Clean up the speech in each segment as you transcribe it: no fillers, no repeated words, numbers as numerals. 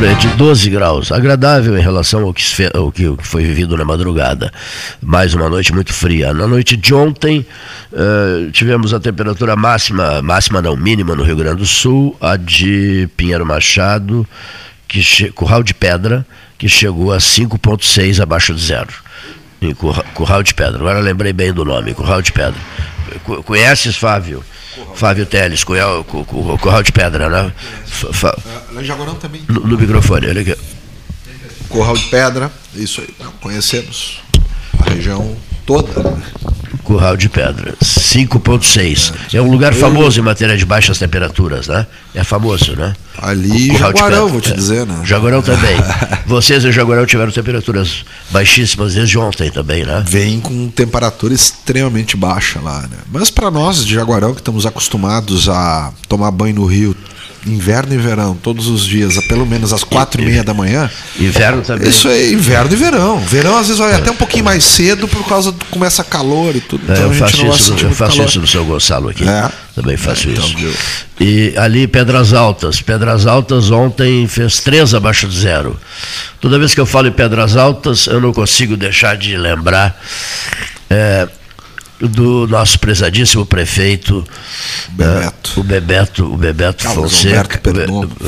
temperatura é de 12 graus, agradável em relação ao que foi vivido na madrugada. Mais uma noite muito fria. Na noite de ontem, tivemos a temperatura mínima no Rio Grande do Sul, a de Pinheiro Machado, Curral de Pedra, que chegou a 5,6 abaixo de zero. Em Curral de Pedra, agora lembrei bem do nome, Curral de Pedra. Conheces, Fábio? Fábio Teles, Curral de Pedra, né? Jaguarão também. No microfone, olha aqui. Curral de Pedra, isso aí. Conhecemos a região toda. Curral de Pedra, 5,6. É um lugar famoso em matéria de baixas temperaturas, né? É famoso, né? Ali, Jaguarão, vou te dizer, né? Jaguarão também. Vocês em Jaguarão tiveram temperaturas baixíssimas desde ontem também, né? Vem com temperatura extremamente baixa lá, né? Mas para nós de Jaguarão, que estamos acostumados a tomar banho no rio, inverno e verão, todos os dias, pelo menos às 4:30 da manhã. Inverno também. Isso é inverno e verão. Verão, às vezes, vai até um pouquinho mais cedo, por causa do começa calor e tudo. Então, eu faço isso no seu Gonçalo aqui. É. Também faço isso. Então, e ali, Pedras Altas. Pedras Altas ontem fez 3 abaixo de zero. Toda vez que eu falo em Pedras Altas, eu não consigo deixar de lembrar do nosso prezadíssimo prefeito Bebeto. O Bebeto Fonseca,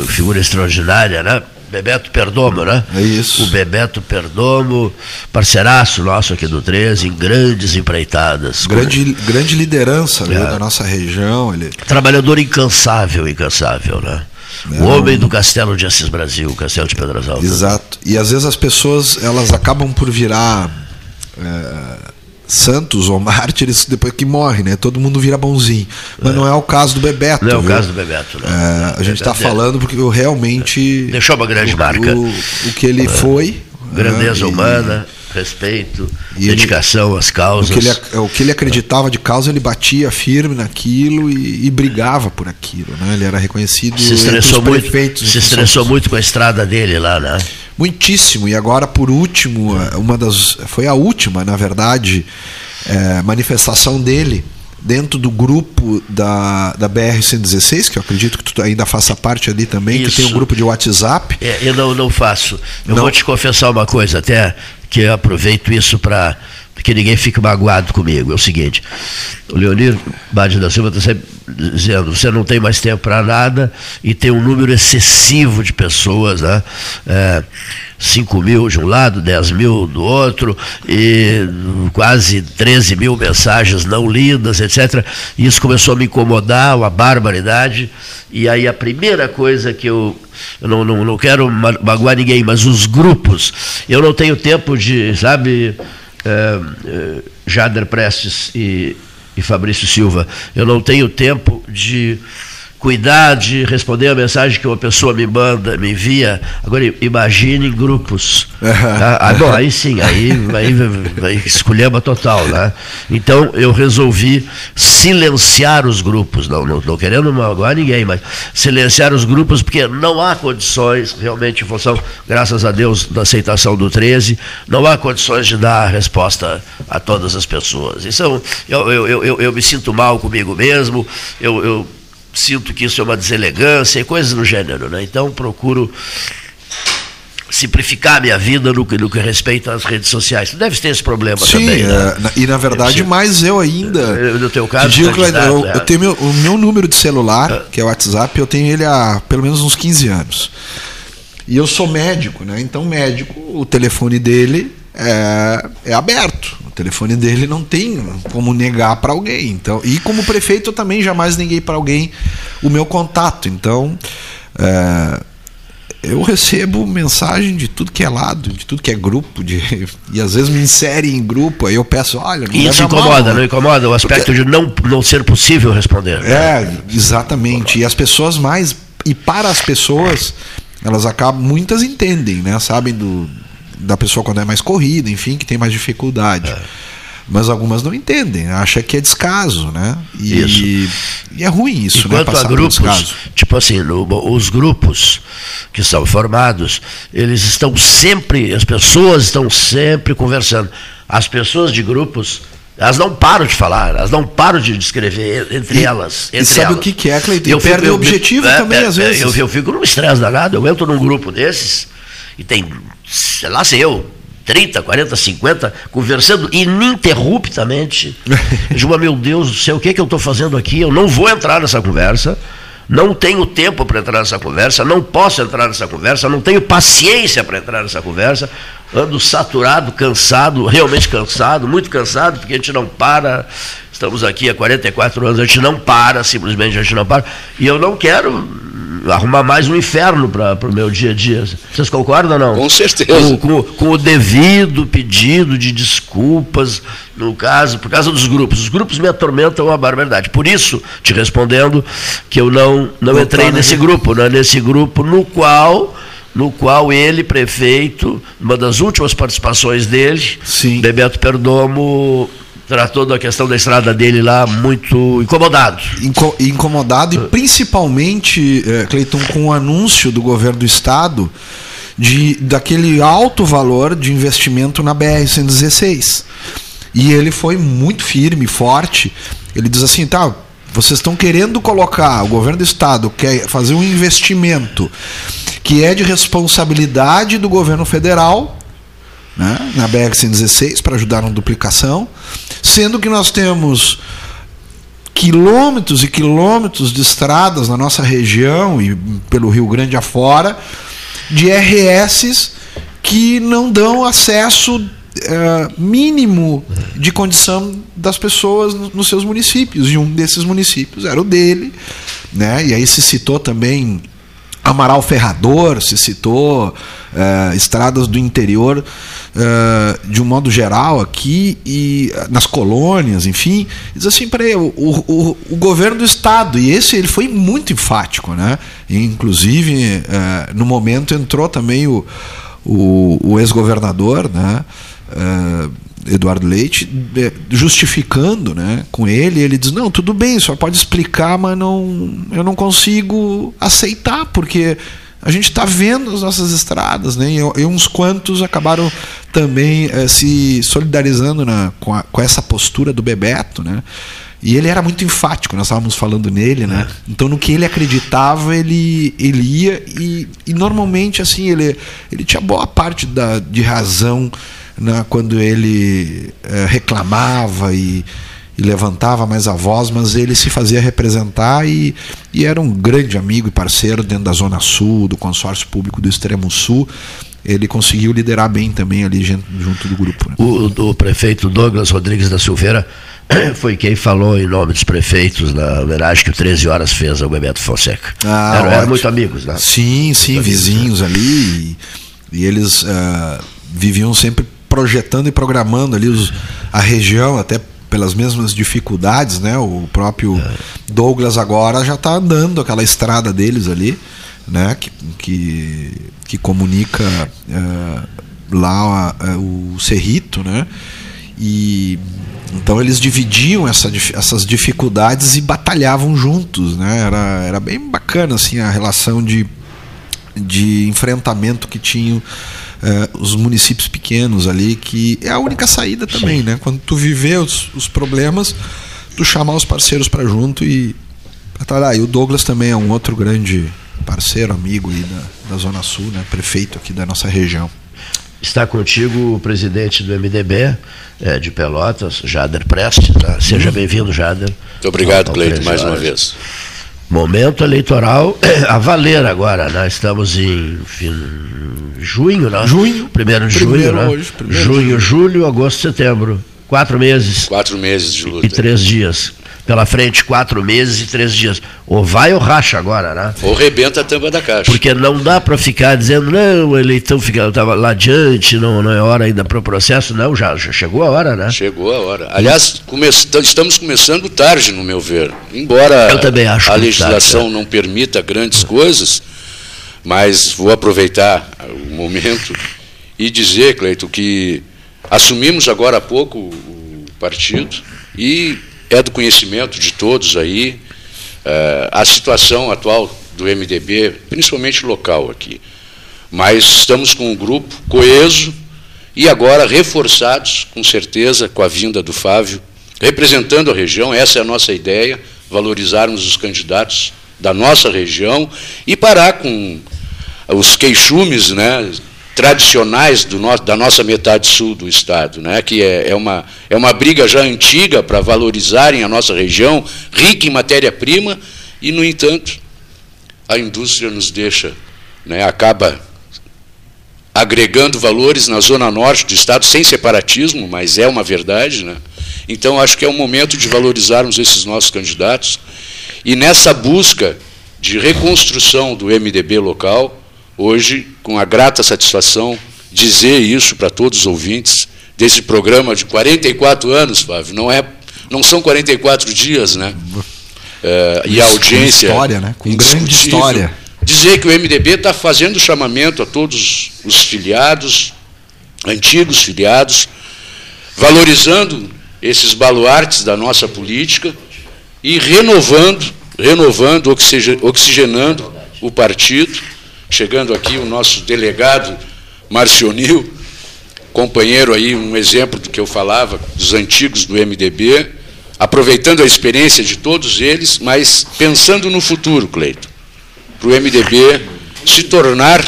figura extraordinária, né? Bebeto Perdomo, né? É isso. O Bebeto Perdomo, parceiraço nosso aqui do 13, em grandes empreitadas. Grande liderança, né, da nossa região. Ele... Trabalhador incansável, né? O homem do Castelo de Assis Brasil, o Castelo de Pedras Altas. Exato. E às vezes as pessoas, elas acabam por virar... santos ou mártires depois que morre, né? Todo mundo vira bonzinho. Mas não é o caso do Bebeto. Não é o caso do Bebeto, né? A gente está falando porque eu realmente... Deixou uma grande marca. O que ele foi... Grandeza humana, respeito, dedicação às causas. O que ele acreditava de causa, ele batia firme naquilo e brigava por aquilo, né? Ele era reconhecido. Se estressou muito com a estrada dele lá, né? Muitíssimo. E agora, por último, foi a última, na verdade, manifestação dele dentro do grupo da BR-116, que eu acredito que tu ainda faça parte ali também. Isso. Que tem um grupo de WhatsApp. Eu não faço. Eu vou te confessar uma coisa até, que eu aproveito isso para que ninguém fique magoado comigo. É o seguinte, o Leonir Bade da Silva está sempre dizendo, você não tem mais tempo para nada e tem um número excessivo de pessoas, né? 5 mil de um lado, 10 mil do outro, e quase 13 mil mensagens não lidas, etc. Isso começou a me incomodar, uma barbaridade. E aí a primeira coisa que eu não quero magoar ninguém, mas os grupos, eu não tenho tempo de, sabe, Jader Prestes e Fabrício Silva, eu não tenho tempo de cuidar de responder a mensagem que uma pessoa me manda, me envia. Agora imagine grupos. Bom, aí sim, aí esculhamba total, né? Então eu resolvi silenciar os grupos, não querendo magoar ninguém, mas silenciar os grupos, porque não há condições, realmente, em função, graças a Deus, da aceitação do 13, não há condições de dar resposta a todas as pessoas. Então, eu me sinto mal comigo mesmo, eu sinto que isso é uma deselegância e coisas do gênero, né? Então procuro simplificar a minha vida no que respeita às redes sociais. Tu deves ter esse problema. Sim, também, né? E na verdade, mais eu ainda. No teu caso, eu tenho o meu número de celular, que é o WhatsApp, eu tenho ele há pelo menos uns 15 anos. E eu sou médico, né? Então, médico, o telefone dele é aberto. O telefone dele não tem como negar para alguém. Então, e como prefeito eu também jamais neguei para alguém o meu contato. Então eu recebo mensagem de tudo que é lado, de tudo que é grupo, e às vezes me inserem em grupo, aí eu peço, olha... Isso incomoda, não incomoda o aspecto de não ser possível responder. Exatamente. E as pessoas mais... E para as pessoas, elas acabam... Muitas entendem, né? Sabem da pessoa quando é mais corrida, enfim, que tem mais dificuldade. Mas algumas não entendem, acham que é descaso, né? E é ruim isso, né? Quanto a grupos, tipo assim, os grupos que são formados, eles estão sempre, as pessoas estão sempre conversando. As pessoas de grupos Elas não param de falar, elas não param de descrever entre elas. Entre e sabe elas. O que é, Cleiton? Eu perdem o objetivo também, às vezes. Eu fico num estresse danado, eu entro num grupo desses e tem, sei lá, 30, 40, 50, conversando ininterruptamente. Digo, meu Deus do céu, o que é que eu estou fazendo aqui? Eu não vou entrar nessa conversa, não tenho tempo para entrar nessa conversa, não posso entrar nessa conversa, não tenho paciência para entrar nessa conversa. Ando saturado, cansado, realmente cansado, muito cansado, porque a gente não para. Estamos aqui há 44 anos, a gente não para, simplesmente a gente não para. E eu não quero arrumar mais um inferno para o meu dia a dia. Vocês concordam ou não? Com certeza. Com o devido pedido de desculpas, no caso, por causa dos grupos. Os grupos me atormentam a barbaridade. Por isso, te respondendo, que eu não entrei nesse grupo, né? Nesse grupo no qual ele, prefeito, uma das últimas participações dele, sim, Bebeto Perdomo, tratou da questão da estrada dele lá muito incomodado. Incomodado e principalmente, Cleiton, com o anúncio do governo do Estado daquele alto valor de investimento na BR-116. E ele foi muito firme, forte. Ele diz assim, tá, vocês estão querendo colocar, o governo do Estado quer fazer um investimento que é de responsabilidade do governo federal, né, na BR-116, para ajudar na duplicação, sendo que nós temos quilômetros e quilômetros de estradas na nossa região e pelo Rio Grande afora, de RSs que não dão acesso mínimo de condição das pessoas nos seus municípios, e um desses municípios era o dele, né, e aí se citou também Amaral Ferrador, se citou estradas do interior de um modo geral aqui, e nas colônias, enfim. Diz assim, peraí, o governo do Estado, e esse ele foi muito enfático, né? E, inclusive, no momento entrou também o ex-governador, né? Eduardo Leite, justificando, né, com ele diz, não, tudo bem, só pode explicar, mas eu não consigo aceitar, porque a gente está vendo as nossas estradas, né, e uns quantos acabaram também se solidarizando com essa postura do Bebeto, né, e ele era muito enfático, nós estávamos falando nele, né, então no que ele acreditava ele ia, e normalmente assim, ele tinha boa parte de razão quando ele reclamava e levantava mais a voz, mas ele se fazia representar e era um grande amigo e parceiro dentro da Zona Sul, do consórcio público do Extremo Sul. Ele conseguiu liderar bem também ali junto do grupo. Né? O prefeito Douglas Rodrigues da Silveira foi quem falou em nome dos prefeitos na homenagem que o 13 Horas fez ao Bebeto Fonseca. Eram muito amigos, né? Sim, sim, muito vizinhos amigos, né? Ali. E eles viviam sempre projetando e programando ali a região, até pelas mesmas dificuldades, né? O próprio Douglas agora já está andando aquela estrada deles ali, né? Que comunica lá o Cerrito, né? E então eles dividiam essas dificuldades e batalhavam juntos, né? Era bem bacana assim a relação de enfrentamento que tinham os municípios pequenos ali, que é a única saída também, né? Quando tu viver os problemas, tu chamar os parceiros para junto e batalhar. E o Douglas também é um outro grande parceiro, amigo aí da Zona Sul, né? Prefeito aqui da nossa região. Está contigo o presidente do MDB de Pelotas, Jader Prestes. Tá? Seja bem-vindo, Jader. Muito obrigado, Cleiton, mais uma vez. Momento eleitoral a valer agora, né? Estamos em junho, né? Junho. Primeiro de junho, né? Hoje, junho, julho, agosto, setembro. 4 meses. 4 meses de luta. E 3 dias. Pela frente, 4 meses e 3 dias. Ou vai ou racha agora, né? Ou rebenta a tampa da caixa. Porque não dá para ficar dizendo, não, o eleitor estava lá adiante, não é hora ainda para o processo. Não, já chegou a hora, né? Chegou a hora. Aliás, estamos começando tarde, no meu ver. Embora eu também acho a legislação tarde, não permita grandes coisas, mas vou aproveitar o momento e dizer, Cleito, que assumimos agora há pouco o partido e é do conhecimento de todos aí a situação atual do MDB, principalmente local aqui. Mas estamos com um grupo coeso e agora reforçados, com certeza, com a vinda do Fábio Representando a região, essa é a nossa ideia, valorizarmos os candidatos da nossa região e parar com os queixumes, né, tradicionais da nossa metade sul do Estado, né, que é uma briga já antiga para valorizarem a nossa região, rica em matéria-prima, e, no entanto, a indústria nos deixa, né, acaba agregando valores na zona norte do Estado, sem separatismo, mas é uma verdade, né? Então, acho que é o momento de valorizarmos esses nossos candidatos, e nessa busca de reconstrução do MDB local, hoje, com a grata satisfação, dizer isso para todos os ouvintes desse programa de 44 anos, Fábio. Não são 44 dias, né? E a audiência... Com história, né? Com grande história. Dizer que o MDB está fazendo chamamento a todos os filiados, antigos filiados, valorizando esses baluartes da nossa política e renovando, oxigenando o partido. Chegando aqui o nosso delegado Marcionil, companheiro aí, um exemplo do que eu falava, dos antigos do MDB, aproveitando a experiência de todos eles, mas pensando no futuro, Cleito, para o MDB se tornar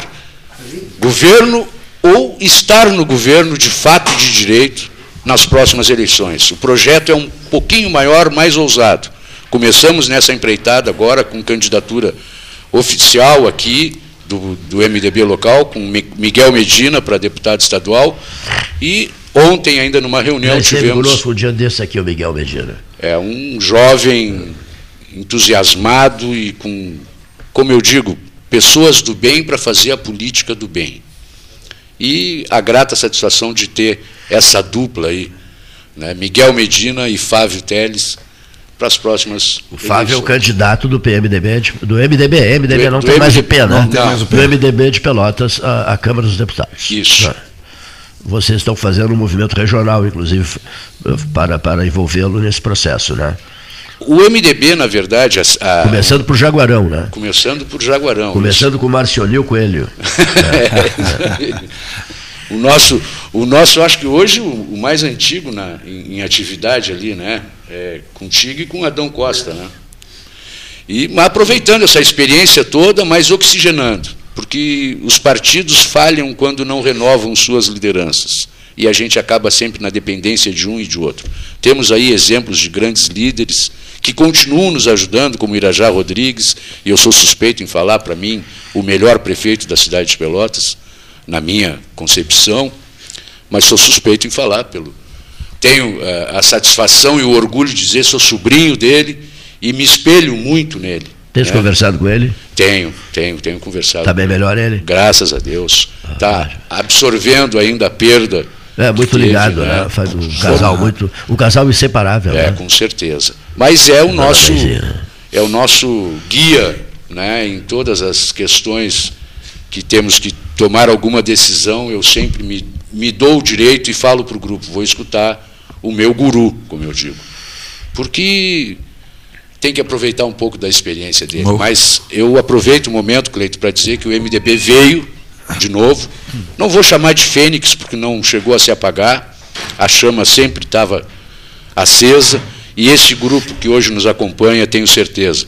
governo ou estar no governo de fato de direito nas próximas eleições. O projeto é um pouquinho maior, mais ousado. Começamos nessa empreitada agora com candidatura oficial aqui, do MDB local, com Miguel Medina para deputado estadual, e ontem ainda numa reunião tivemos... Um dia desse aqui o Miguel Medina. É um jovem entusiasmado e com, como eu digo, pessoas do bem para fazer a política do bem. E a grata satisfação de ter essa dupla aí, né, Miguel Medina e Fábio Teles, para as próximas. O Fábio é o candidato do PMDB, do MDB não tem mais o P, né? Do MDB de Pelotas à Câmara dos Deputados. Isso. Vocês estão fazendo um movimento regional, inclusive, para envolvê-lo nesse processo, né? O MDB, na verdade... Começando por Jaguarão, né? Começando por Jaguarão. Começando com o Marcionil Coelho. O nosso, acho que hoje, o mais antigo em atividade ali, né? É, contigo e com Adão Costa, né? E aproveitando essa experiência toda, mas oxigenando, porque os partidos falham quando não renovam suas lideranças. E a gente acaba sempre na dependência de um e de outro. Temos aí exemplos de grandes líderes que continuam nos ajudando, como Irajá Rodrigues, e eu sou suspeito em falar, para mim, o melhor prefeito da cidade de Pelotas, na minha concepção, mas sou suspeito em falar pelo... Tenho a satisfação e o orgulho de dizer, sou sobrinho dele e me espelho muito nele. Tens conversado com ele? Tenho conversado. Está bem melhor ele? Graças a Deus. Está absorvendo ainda a perda. É, muito ligado, né? Faz um casal muito... Um casal inseparável. É, né? Com certeza. Mas é o nosso guia, né, em todas as questões que temos que tomar alguma decisão, eu sempre me dou o direito e falo para o grupo, vou escutar o meu guru, como eu digo. Porque tem que aproveitar um pouco da experiência dele. Bom. Mas eu aproveito o momento, Cleito, para dizer que o MDB veio de novo. Não vou chamar de fênix, porque não chegou a se apagar. A chama sempre estava acesa. E esse grupo que hoje nos acompanha, tenho certeza,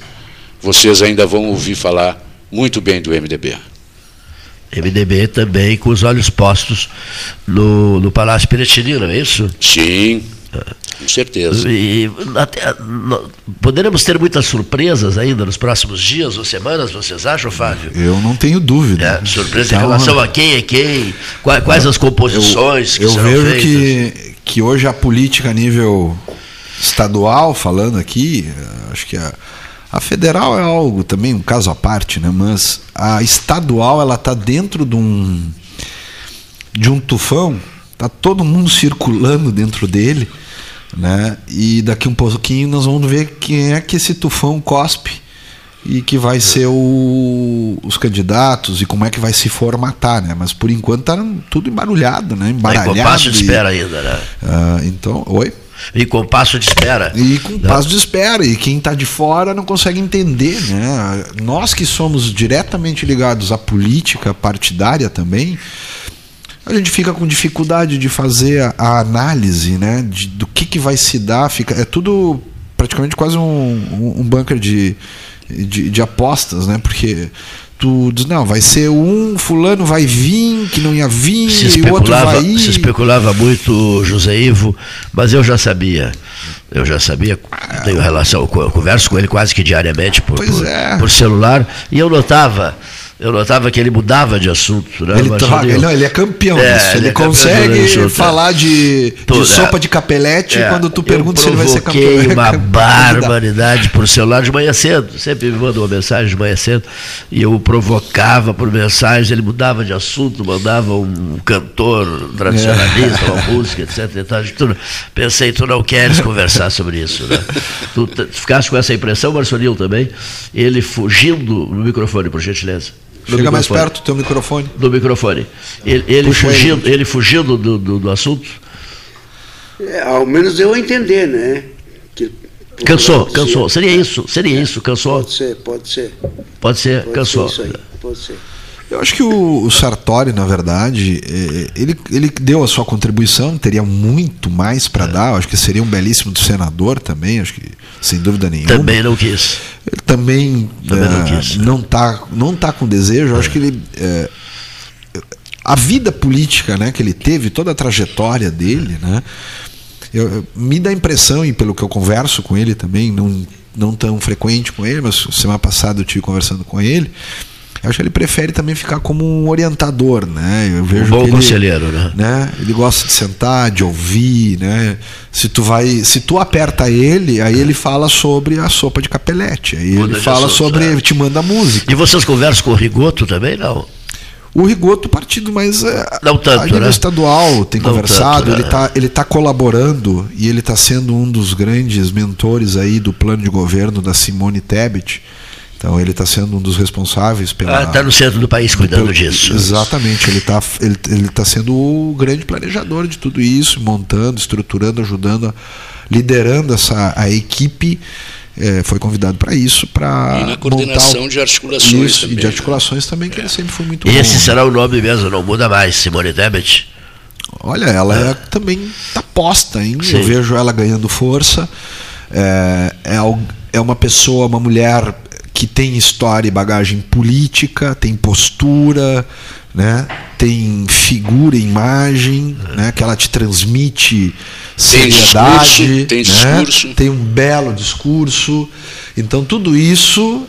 vocês ainda vão ouvir falar muito bem do MDB. MDB também com os olhos postos no Palácio Piratini, não é isso? Sim, com certeza. E poderemos ter muitas surpresas ainda nos próximos dias ou semanas, vocês acham, Fábio? Eu não tenho dúvida. É, surpresa em relação a quem é quem, quais as composições que serão feitas. Eu vejo que hoje a política a nível estadual, falando aqui, acho que a federal é algo também, um caso à parte, né? Mas a estadual, ela está dentro de um tufão, está todo mundo circulando dentro dele, né? E daqui um pouquinho nós vamos ver quem é que esse tufão cospe e que vai ser os candidatos e como é que vai se formatar, né? Mas por enquanto está tudo embarulhado, né? Embaralhado. Tem compasso de espera ainda, né? Então, oi? E com passo de espera. E com passo de espera. E quem está de fora não consegue entender, né? Nós que somos diretamente ligados à política partidária também, A gente fica com dificuldade de fazer a análise, né, do que vai se dar. Fica, é tudo praticamente quase um bunker de apostas, né? Porque tu diz, não, vai ser um fulano vai vir, que não ia vir, e o outro vai ir. Se especulava muito, José Ivo, mas eu já sabia. Eu já sabia, tenho relação, eu converso com ele quase que diariamente por celular, e eu notava que ele mudava de assunto. Né? Ele é campeão disso. Ele consegue falar de sopa de capelete quando tu pergunta se ele vai ser campeão. Eu provoquei uma barbaridade por celular de manhã cedo. Sempre me mandou uma mensagem de manhã cedo. E eu o provocava por mensagem. Ele mudava de assunto, mandava um cantor tradicionalista, uma música, etc. E tal. Pensei, tu não queres conversar sobre isso. Né? Tu ficaste com essa impressão, Marcionil, também? Ele fugindo no microfone, por gentileza. Chega mais perto do teu microfone. Do microfone. Ele fugindo do assunto? Ao menos eu entender, né? Que, cansou. Seria isso, cansou? Pode ser, cansou. Ser pode ser. Eu acho que o Sartori, na verdade, ele deu a sua contribuição, teria muito mais para dar. Eu acho que seria um belíssimo senador também, acho que sem dúvida nenhuma. Também não quis. Ele também não quis. Não tá com desejo. Eu acho que ele a vida política, né, que ele teve, toda a trajetória dele, né, me dá a impressão, e pelo que eu converso com ele também, não tão frequente com ele, mas semana passada eu estive conversando com ele. Eu acho que ele prefere também ficar como um orientador, né? Eu vejo um bom conselheiro, né? Ele gosta de sentar, de ouvir, né? Se tu aperta ele, aí ele fala sobre a sopa de capelete, aí ele fala sobre, te manda música. E vocês conversam com o Rigoto também, não? O Rigoto, partido mais a nível estadual, tem conversado, ele está colaborando e ele está sendo um dos grandes mentores aí do plano de governo da Simone Tebet. Então ele está sendo um dos responsáveis pela... está no centro do país cuidando disso. Exatamente, ele tá sendo o grande planejador de tudo isso, montando, estruturando, ajudando, liderando a equipe. Foi convidado para isso, para e na coordenação de articulações também. E de articulações também, que ele sempre foi muito bom. Esse será o nome mesmo, não muda mais, Simone Tebet. Olha, ela também está posta, hein? Sim. Eu vejo ela ganhando força. É uma pessoa, uma mulher... que tem história e bagagem política, tem postura, né? Tem figura, imagem, né? Que ela te transmite seriedade, tem discurso. Tem um belo discurso. Então tudo isso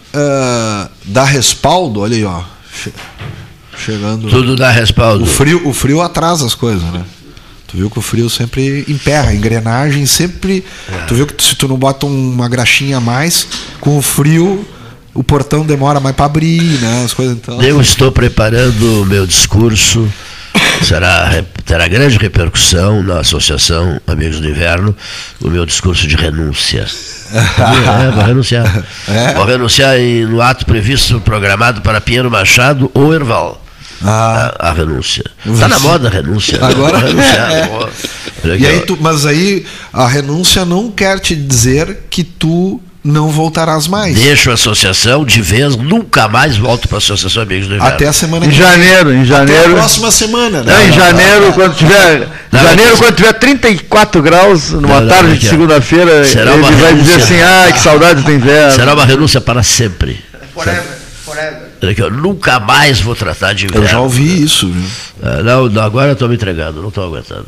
dá respaldo, olha aí, ó, chegando. Tudo dá respaldo. O frio atrasa as coisas, né? Tu viu que o frio sempre emperra, a engrenagem sempre. Tu viu que se tu não bota uma graxinha a mais, com o frio o portão demora mais para abrir, né? As coisas, então... Eu estou preparando o meu discurso, terá grande repercussão na Associação Amigos do Inverno, o meu discurso de renúncia. Vou renunciar. Vou renunciar no ato previsto, programado para Pinheiro Machado ou Erval. A renúncia. Está na moda a renúncia. Agora E aí mas aí a renúncia não quer te dizer que tu não voltarás mais. Deixo a associação de vez, nunca mais volto para a Associação Amigos do Inverno. Até a semana que vem. Em janeiro. Até a próxima semana, né? Quando tiver 34 graus, numa tarde de segunda-feira, ele vai dizer assim, que saudade do inverno. Será uma renúncia para sempre. Forever. Eu nunca mais vou tratar de inverno. Eu já ouvi isso. Não, agora eu estou me entregando, não estou aguentando.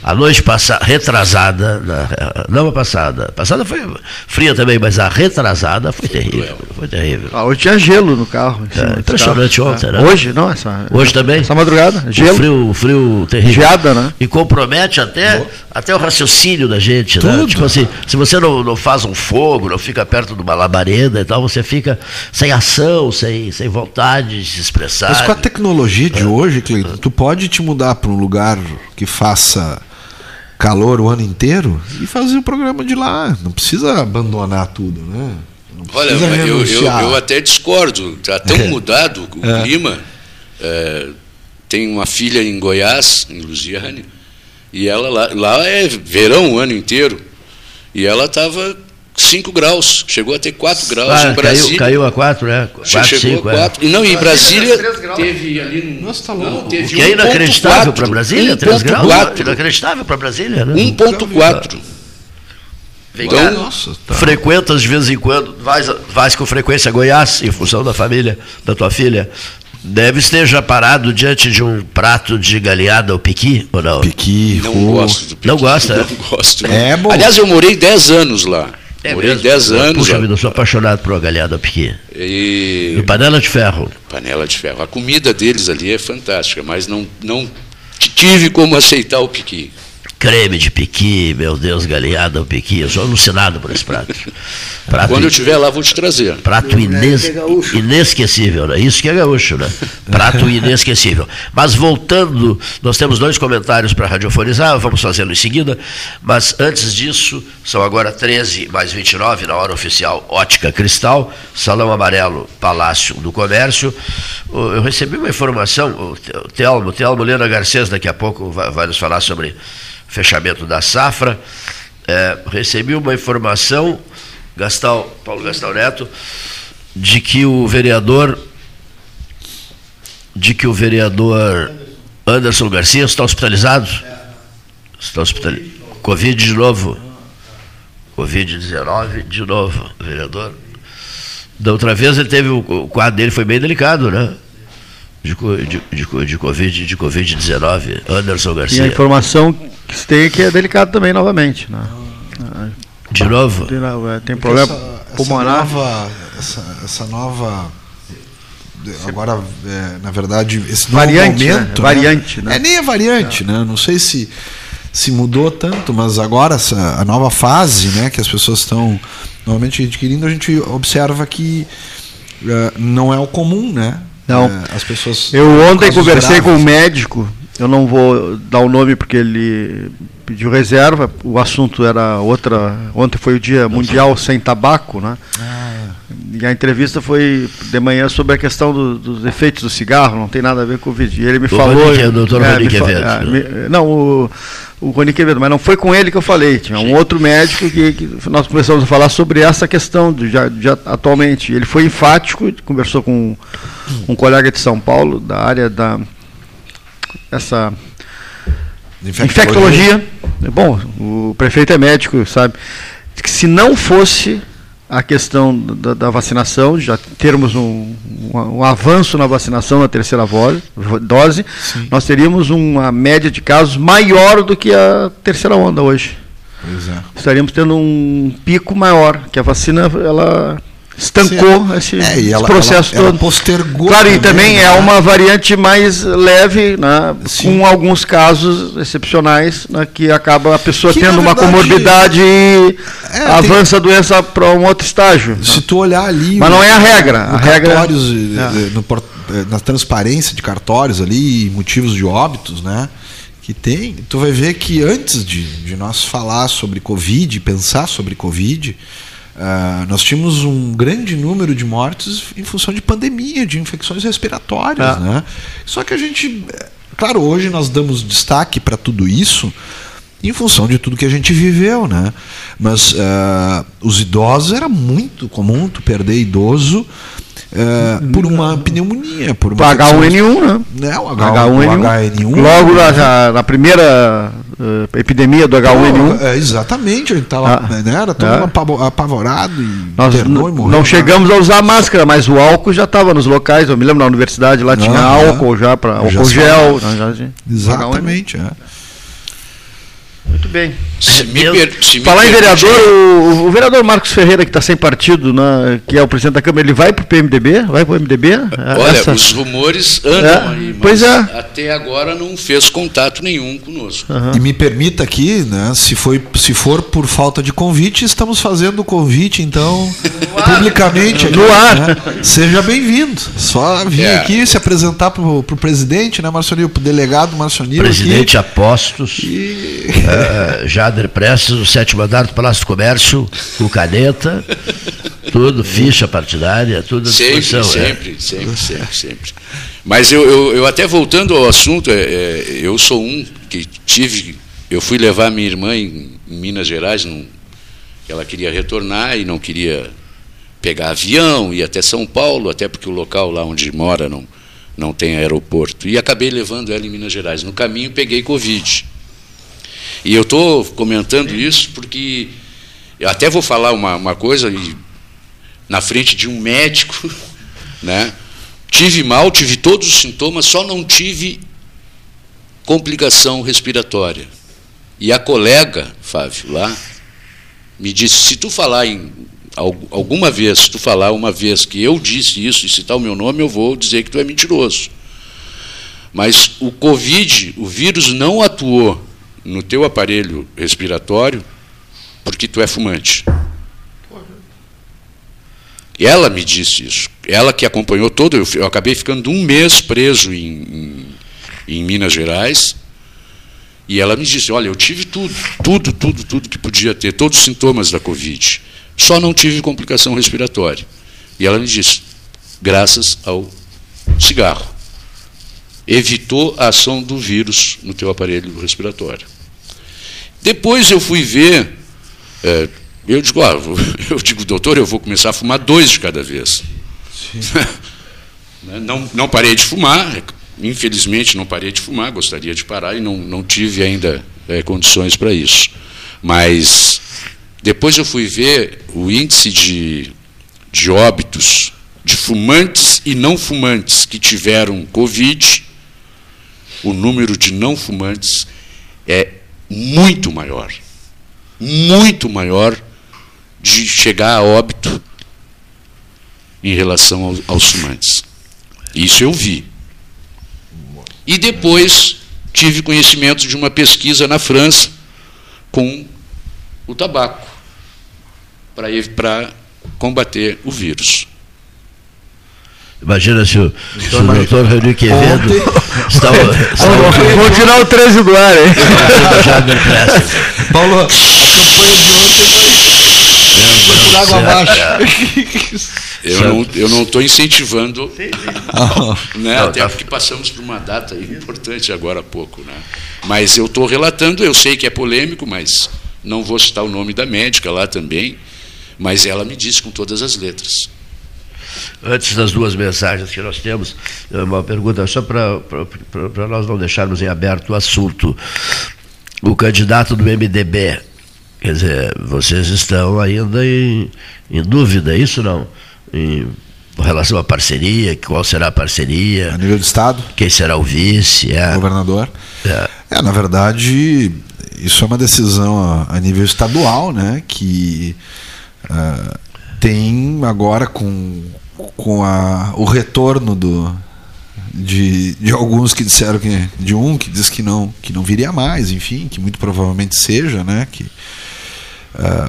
A noite retrasada, não a passada foi fria também, mas a retrasada foi terrível. Hoje tinha gelo no carro. Impressionante ontem, né? Hoje, não, hoje também. Essa madrugada, gelo. Frio terrível. Geada, né? E compromete até o raciocínio da gente, né? Tipo assim, se você não faz um fogo, não fica perto de uma labareda e tal, você fica sem ação, sem vontade de se expressar. Mas com a tecnologia de hoje, Cleiton, tu pode te mudar para um lugar que faça calor o ano inteiro e fazer o programa de lá. Não precisa abandonar tudo, né? Olha, eu até discordo. Está tão mudado o clima. Tem uma filha em Goiás, em Lusiane, e ela lá é verão o ano inteiro. E ela estava 5 graus, chegou a ter 4 graus em Brasília. Caiu a 4, né? 4, chegou 5, a 4. É. Não, em Brasília teve ali... Nossa, tá louco. O que é inacreditável para Brasília, 3 graus? Inacreditável para Brasília, né? 1,4. Então, nossa, tá. Frequentas de vez em quando, vais com frequência a Goiás, em função da família, da tua filha, deve esteja parado diante de um prato de galinhada ou piqui, ou não? Piqui, não gosto do piqui. Não gosta? Não gosto. É bom. Aliás, eu morei 10 anos lá. É, morei 10 anos. Puxa vida, eu sou apaixonado por uma galinhada ou piqui. E panela de ferro. Panela de ferro. A comida deles ali é fantástica, mas não tive como aceitar o piqui. Creme de piqui, meu Deus, galinhada ao piqui. Eu sou alucinado por esse prato. Quando eu estiver lá, vou te trazer. Prato inesquecível, né? Isso que é gaúcho, né? Prato inesquecível. Mas voltando, nós temos 2 comentários para radiofonizar, vamos fazê-lo em seguida. Mas antes disso, são agora 13h29, na hora oficial, Ótica Cristal, Salão Amarelo, Palácio do Comércio. Eu recebi uma informação, o Telmo Lena Garcês, daqui a pouco vai nos falar sobre... fechamento da safra, recebi uma informação, Paulo Gastão Neto, de que o vereador Anderson Garcia está hospitalizado, Covid de novo, Covid-19 de novo, vereador. Da outra vez ele teve, o quadro dele foi bem delicado, né? De Covid-19, Anderson Garcia. E a informação que se tem é que é delicado também, novamente. Né? De novo? De novo, tem problema pulmonar. Essa nova agora, na verdade, esse novo variante, momento... Né? Variante, né? Nem é variante, né? Não sei se mudou tanto, mas agora a nova fase, né, que as pessoas estão novamente adquirindo, a gente observa que não é o comum, né? Não. As pessoas, eu ontem conversei com um médico, eu não vou dar o nome porque ele pediu reserva, o assunto era outra, ontem foi o Dia Mundial Sem Tabaco, né? E a entrevista foi de manhã sobre a questão dos efeitos do cigarro, não tem nada a ver com o Covid. E ele me falou... O doutor Rony Quevedo. Não, o Rony Quevedo, mas não foi com ele que eu falei, tinha um outro médico que nós começamos a falar sobre essa questão atualmente. Ele foi enfático, conversou com um colega de São Paulo, da área da... essa infectologia. Bom, o prefeito é médico, sabe? Que se não fosse a questão da vacinação, já termos um avanço na vacinação na terceira dose, sim, nós teríamos uma média de casos maior do que a terceira onda hoje. Pois é. Estaríamos tendo um pico maior, que a vacina, ela... estancou esse processo todo. Ela postergou. Claro, e também é uma variante mais leve, né, com alguns casos excepcionais, né, que acaba a pessoa tendo uma comorbidade e avança a doença para um outro estágio. Se tu olhar ali... Mas não é a regra. A regra cartórios, na transparência de cartórios ali, motivos de óbitos, né, que tem, tu vai ver que antes de nós falar sobre Covid, pensar sobre Covid... nós tínhamos um grande número de mortes em função de pandemia, de infecções respiratórias, né? Só que a gente, claro, hoje nós damos destaque para tudo isso em função de tudo que a gente viveu, né? Mas os idosos, era muito comum tu perder idoso por uma pneumonia, por uma H1N1, né? É, o H1N1. Logo na primeira epidemia do H1N1. Exatamente, a gente estava, né, era todo apavorado e nós internou e morreu. Não chegamos a usar máscara, mas o álcool já estava nos locais. Eu me lembro, na universidade lá tinha álcool já, para álcool gel. Exatamente, muito bem. Falar em vereador, o vereador Marcos Ferreira, que está sem partido, né, que é o presidente da Câmara, ele vai para o PMDB? Vai para o MDB? Olha, os rumores andam aí, mas até agora não fez contato nenhum conosco. E me permita aqui, né, se for por falta de convite, estamos fazendo o convite, então, publicamente. No ar. Né, seja bem-vindo. Só vir aqui se apresentar para o presidente, né, Marcionil, para o delegado Marcionil. Presidente aqui, a postos. E... Jader Prestes, o 7º andar do Palácio do Comércio, com caneta, tudo, ficha partidária, tudo à disposição. Sempre. Mas eu até voltando ao assunto, eu sou um que tive... Eu fui levar minha irmã em Minas Gerais, Ela queria retornar e não queria pegar avião, ir até São Paulo, até porque o local lá onde mora não tem aeroporto. E acabei levando ela em Minas Gerais. No caminho, peguei Covid. E eu estou comentando isso porque... Eu até vou falar uma coisa, e na frente de um médico, né? Tive mal, tive todos os sintomas, só não tive complicação respiratória. E a colega, Fábio, lá, me disse, se tu falar alguma vez, se tu falar uma vez que eu disse isso e citar o meu nome, eu vou dizer que tu é mentiroso. Mas o Covid, o vírus não atuou no teu aparelho respiratório porque tu é fumante. Ela me disse isso. Ela que acompanhou todo... Eu acabei ficando um mês preso em Minas Gerais. E ela me disse, olha, eu tive tudo que podia ter, todos os sintomas da Covid. Só não tive complicação respiratória. E ela me disse, graças ao cigarro. Evitou a ação do vírus no teu aparelho respiratório. Depois eu fui ver... Eu digo, doutor, eu vou começar a fumar 2 de cada vez. Não parei de fumar, infelizmente não parei de fumar, gostaria de parar e não tive ainda condições para isso. Mas depois eu fui ver o índice de óbitos de fumantes e não fumantes que tiveram Covid, o número de não fumantes é muito maior de chegar a óbito em relação aos fumantes. Isso eu vi. E depois tive conhecimento de uma pesquisa na França com o tabaco para combater o vírus. Imagina se o doutor Rodrigo Quevedo estava... Vou tirar o 13 do ar, hein? Jader Prestes. Paulo, a campanha de ontem foi por água abaixo. Eu não estou incentivando, né? Até porque passamos por uma data importante agora há pouco, né? Mas eu estou relatando, eu sei que é polêmico, mas não vou citar o nome da médica lá também, mas ela me disse com todas as letras. Antes das duas mensagens que nós temos, uma pergunta só para nós não deixarmos em aberto o assunto. O candidato do MDB, quer dizer, vocês estão ainda em dúvida, isso não? Em relação à parceria, qual será a parceria? A nível do Estado? Quem será o vice? Governador? Na verdade, isso é uma decisão a nível estadual, né, que... tem agora com o retorno de alguns que disseram que diz que não viria mais, enfim, que muito provavelmente seja, né, que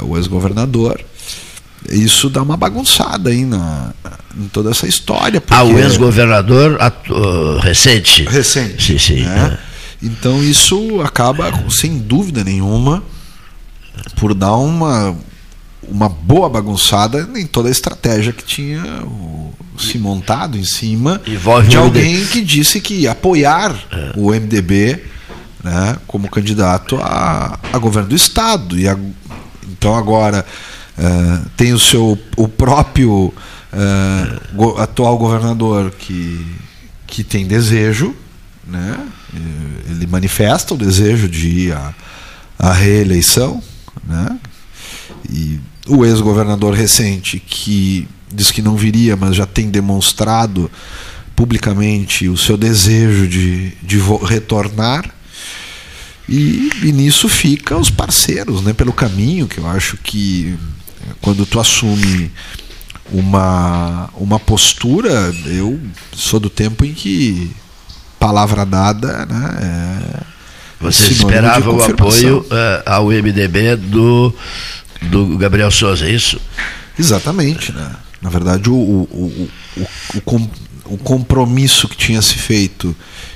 o ex-governador. Isso dá uma bagunçada aí em toda essa história. Porque... o ex-governador recente. Recente. Sim, sim. Né? Então isso acaba, sem dúvida nenhuma, por dar uma boa bagunçada em toda a estratégia que tinha se montado em cima. Envolve de alguém que disse que ia apoiar o MDB, né, como candidato a governo do Estado. Então agora tem o próprio atual governador que tem desejo, né, ele manifesta o desejo de ir à reeleição, né, e o ex-governador recente, que diz que não viria, mas já tem demonstrado publicamente o seu desejo de retornar. E nisso fica os parceiros, né, pelo caminho, que eu acho que quando tu assume uma postura, eu sou do tempo em que palavra dada, né, Você esperava o apoio ao MDB do Gabriel Souza, é isso? Exatamente, né? Na verdade, o compromisso que tinha se feito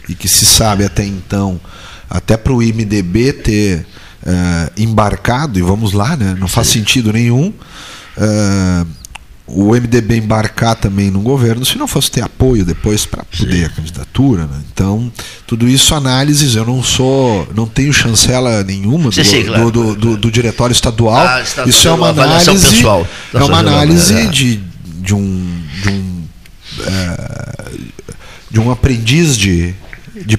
e que se sabe até então, até para o MDB ter embarcado, e vamos lá, né? Não faz sentido nenhum, o MDB embarcar também no governo, se não fosse ter apoio depois para poder a candidatura, né? Então, tudo isso análises. Eu não tenho chancela nenhuma do diretório estadual. Isso é uma análise pessoal. É uma análise de um aprendiz de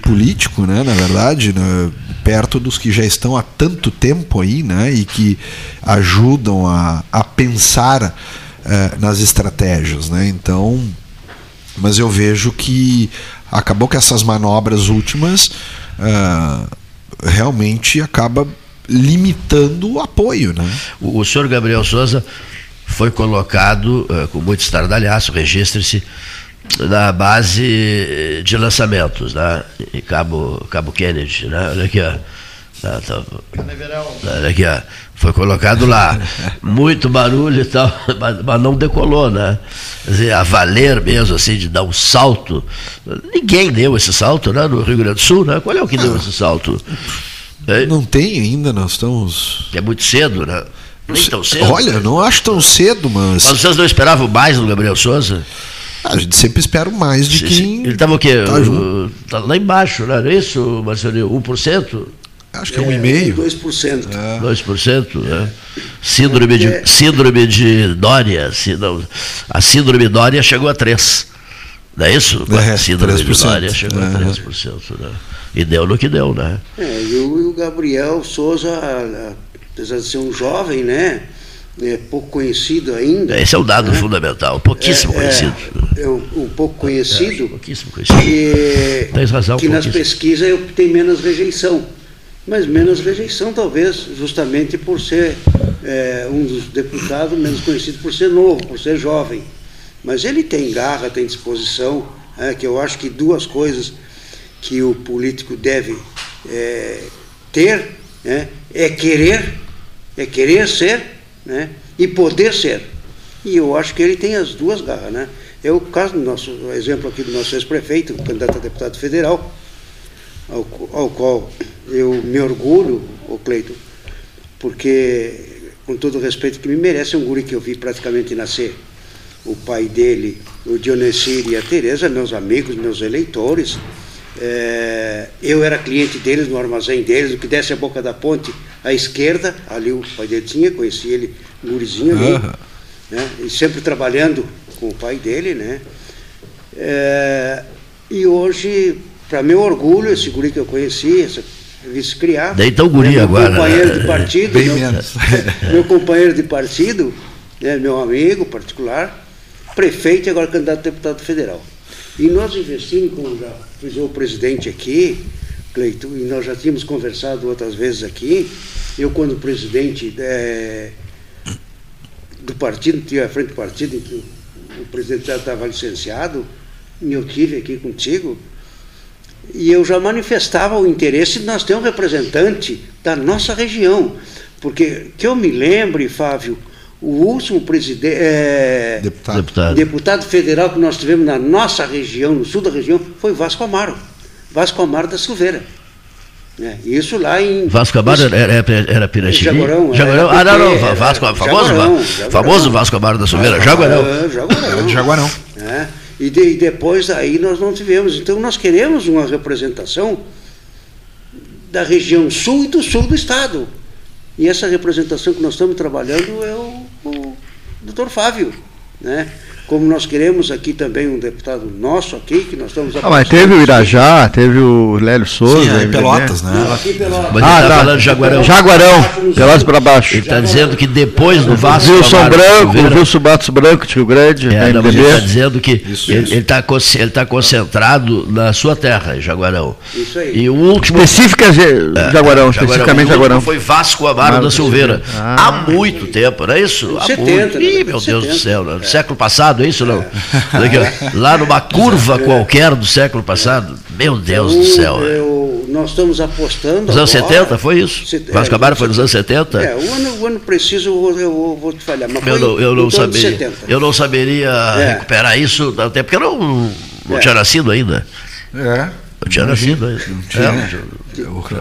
político, né? Na verdade, né? Perto dos que já estão há tanto tempo aí, né? E que ajudam a pensar nas estratégias, né? Então, mas eu vejo que acabou que essas manobras últimas realmente acaba limitando o apoio, né? O senhor Gabriel Souza foi colocado com muito estardalhaço, registre-se, na base de lançamentos, né? Em Cabo Kennedy, né? Olha aqui, ó. Aqui, ó. Foi colocado lá. Muito barulho e tal, mas não decolou, né? Quer dizer, a valer mesmo, assim, de dar um salto. Ninguém deu esse salto, né? No Rio Grande do Sul, né? Qual é o que deu esse salto? Não tem ainda, nós estamos... É muito cedo, né? Nem tão cedo. Olha, não acho tão cedo, mas... Mas vocês não esperavam mais no Gabriel Souza? A gente sempre espera mais de quem... Ele estava o quê? Tá lá embaixo, né? Não é isso, Marcionil? 1%? Acho que é 1,5%. 2%. 2%, né? Síndrome de Dória. A síndrome de Dória chegou a 3%. Não é isso? A síndrome de Dória chegou a 3%. Né? E deu no que deu, né? E o Gabriel Souza, apesar de ser um jovem, né? É pouco conhecido ainda. Esse é o dado, né? Fundamental, pouquíssimo conhecido. Um pouco conhecido. Pouquíssimo conhecido. E, tem razão, que nas pesquisas eu tenho menos rejeição. Mas menos rejeição, talvez, justamente por ser um dos deputados menos conhecido, por ser novo, por ser jovem. Mas ele tem garra, tem disposição, que eu acho que duas coisas que o político deve ter, né, é querer ser, né, e poder ser. E eu acho que ele tem as duas garras, né? É o caso do exemplo aqui do nosso ex-prefeito, candidato a deputado federal, ao qual eu me orgulho, o Cleiton, porque, com todo o respeito que me merece, é um guri que eu vi praticamente nascer. O pai dele, o Dionísio e a Tereza, meus amigos, meus eleitores. Eu era cliente deles, no armazém deles, o que desce a boca da ponte à esquerda, ali o pai dele tinha, conheci ele, um gurizinho ali, né? E sempre trabalhando com o pai dele, né? E hoje... Para meu orgulho, esse guri que eu conheci, esse criado. Daí tá o guri agora. Meu companheiro de partido, né, meu amigo particular, prefeito e agora candidato a deputado federal. E nós investimos, como já fez o presidente aqui, Cleiton, e nós já tínhamos conversado outras vezes aqui, eu quando presidente do partido, tinha a frente do partido, em que o presidente já estava licenciado, e eu estive aqui contigo, e eu já manifestava o interesse de nós ter um representante da nossa região. Porque, que eu me lembre, Fábio, o último deputado federal que nós tivemos na nossa região, no sul da região, foi Vasco Amaro da Silveira. Né? Isso lá em... Vasco Amaro era Piratini? Jaguarão. Famoso Vasco Amaro da Silveira, Jaguarão. É. E depois daí nós não tivemos. Então nós queremos uma representação da região sul e do sul do estado. E essa representação que nós estamos trabalhando é o doutor Fábio, né? Como nós queremos aqui também um deputado nosso aqui, que nós estamos... mas teve o Irajá, teve o Lélio Souza... Sim, Pelotas, né? Não, aqui Pelotas. Mas ele está falando de Jaguarão, Pelotas para baixo. Ele está dizendo que depois do Vasco... Wilson Branco, Tio Grande, ele está dizendo que ele está concentrado na sua terra, Jaguarão. Isso aí. E o último... Especificamente Jaguarão. Foi Vasco Amaro da Silveira. Há muito tempo, não é isso? Há muito. Ih, meu Deus do céu, no século passado. É isso, não? Lá numa curva qualquer do século passado, meu Deus do céu. Nós estamos apostando. Nos anos agora, 70, foi isso? Vasco Amaro foi nos anos 70? O ano preciso eu vou te falhar. Mas eu não saberia recuperar isso, até porque eu não tinha nascido ainda. Eu não tinha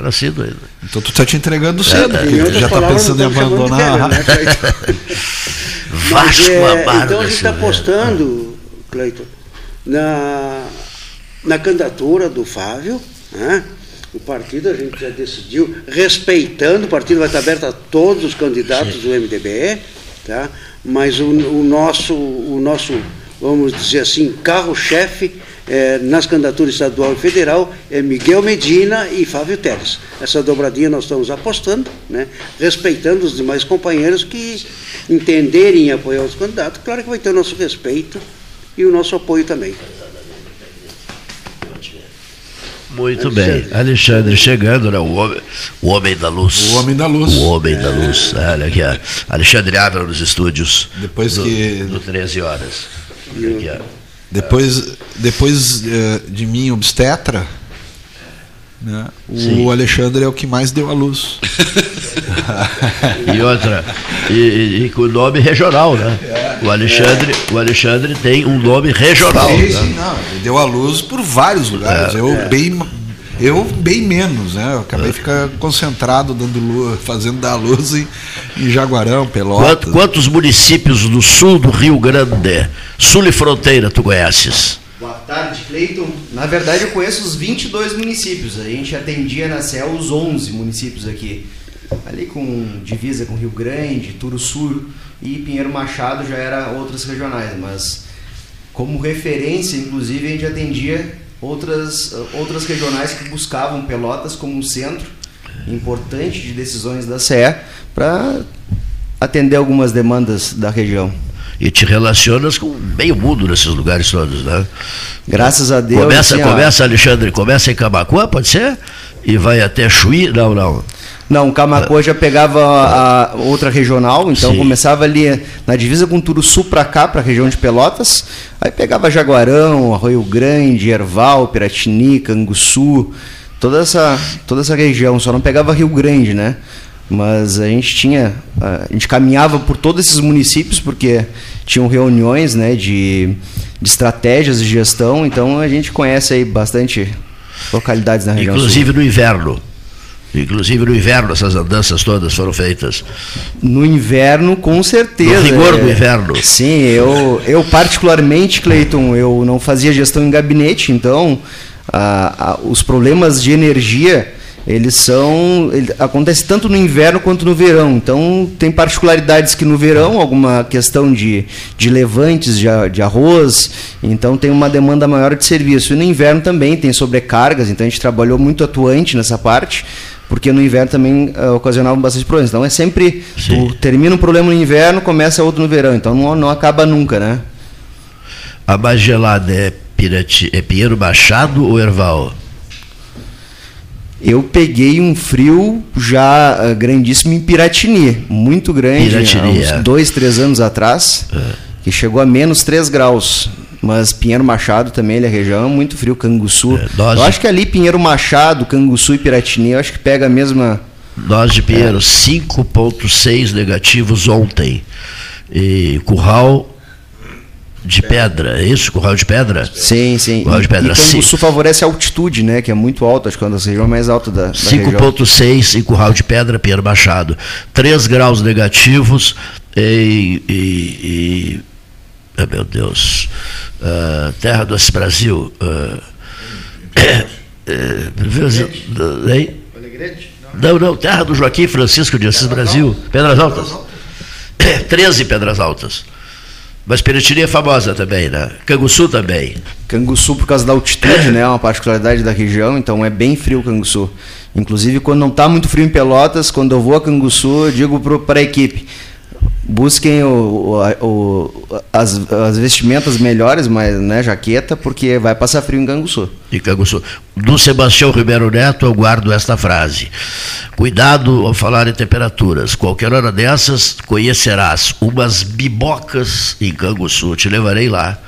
nascido ainda. Então tu está te entregando cedo, já está pensando em abandonar. Vasco Amaro. Então a gente está apostando, Cleiton, na candidatura do Fábio, né? O partido a gente já decidiu, respeitando, o partido vai estar aberto a todos os candidatos, sim, do MDB, tá? Mas o nosso, vamos dizer assim, carro-chefe nas candidaturas estadual e federal é Miguel Medina e Fábio Teles. Essa dobradinha nós estamos apostando, né? Respeitando os demais companheiros que entenderem apoiar os candidatos. Claro que vai ter o nosso respeito e o nosso apoio também. Muito Alexandre. Bem, Alexandre chegando, né? O homem da luz. O homem da luz. O homem da luz. Olha aqui, ó. Alexandre Ávila nos estúdios. Depois do 13 horas. Aqui, ó. Depois de mim, obstetra, né? O sim. Alexandre é o que mais deu à luz. E outra, e com nome regional, né? O Alexandre tem um nome regional. Sim, né? Não, ele deu à luz por vários lugares. Eu bem menos, né? Eu acabei ficando concentrado dando luz, fazendo dar luz em Jaguarão, Pelotas. Quantos municípios do sul do Rio Grande, sul e fronteira, tu conheces? Boa tarde, Cleiton. Na verdade, eu conheço os 22 municípios. A gente atendia na CEL os 11 municípios aqui. Ali com divisa com Rio Grande, Turuçu e Pinheiro Machado já era outras regionais, mas como referência, inclusive, a gente atendia outras regionais que buscavam Pelotas como um centro importante de decisões da CE para atender algumas demandas da região. E te relacionas com meio mundo nesses lugares todos, né? Graças a Deus. Começa, Alexandre, começa em Camacuã, pode ser? E vai até Chuí? Não. Não, Camacuã já pegava a outra regional, então sim, começava ali na divisa com Turuçu para cá, para a região de Pelotas, aí pegava Jaguarão, Arroio Grande, Erval, Piratini, Canguçu, toda essa região, só não pegava Rio Grande, né? Mas a gente caminhava por todos esses municípios, porque tinham reuniões, né, de estratégias de gestão, então a gente conhece aí bastante localidades na região. Inclusive sul. No inverno. Inclusive no inverno essas andanças todas foram feitas. No inverno, com certeza. No rigor do inverno. Sim, eu particularmente, Cleiton, eu não fazia gestão em gabinete, então os problemas de energia, eles acontecem tanto no inverno quanto no verão. Então tem particularidades que no verão, alguma questão de levantes, de arroz, então tem uma demanda maior de serviço. E no inverno também tem sobrecargas, então a gente trabalhou muito atuante nessa parte, porque no inverno também ocasionava bastante problemas. Então é sempre, tu termina um problema no inverno, começa outro no verão, então não acaba nunca, né? A mais gelada é Pinheiro Machado ou Erval? Eu peguei um frio já grandíssimo em Piratini, muito grande, Piratini, há uns 2, 3 anos atrás, que chegou a menos 3 graus. Mas Pinheiro Machado também, ele é região, muito frio, Canguçu. Eu acho que ali Pinheiro Machado, Canguçu e Piratini, eu acho que pega a mesma... Nós de Pinheiro, 5,6 negativos ontem. E Curral de Pedra, é isso? Curral de Pedra? Sim. Curral de Pedra. E Canguçu favorece a altitude, né? Que é muito alta, acho que é uma das regiões mais altas da 5,6 em Curral de Pedra, Pinheiro Machado. 3 graus negativos em oh, meu Deus. Terra do Brasil. Não, terra do Joaquim Francisco de Assis Brasil. Pedras Altas. 13 Pedras Altas. Mas Piratini é famosa também, né? Canguçu também. Canguçu, por causa da altitude, né? É uma particularidade da região, então é bem frio o Canguçu. Inclusive, quando não está muito frio em Pelotas, quando eu vou a Canguçu, eu digo para a equipe, busquem as vestimentas melhores, mas, né, jaqueta, porque vai passar frio em Canguçu. Em Canguçu. Do Sebastião Ribeiro Neto, eu guardo esta frase. Cuidado ao falar em temperaturas. Qualquer hora dessas, conhecerás umas bibocas em Canguçu. Te levarei lá.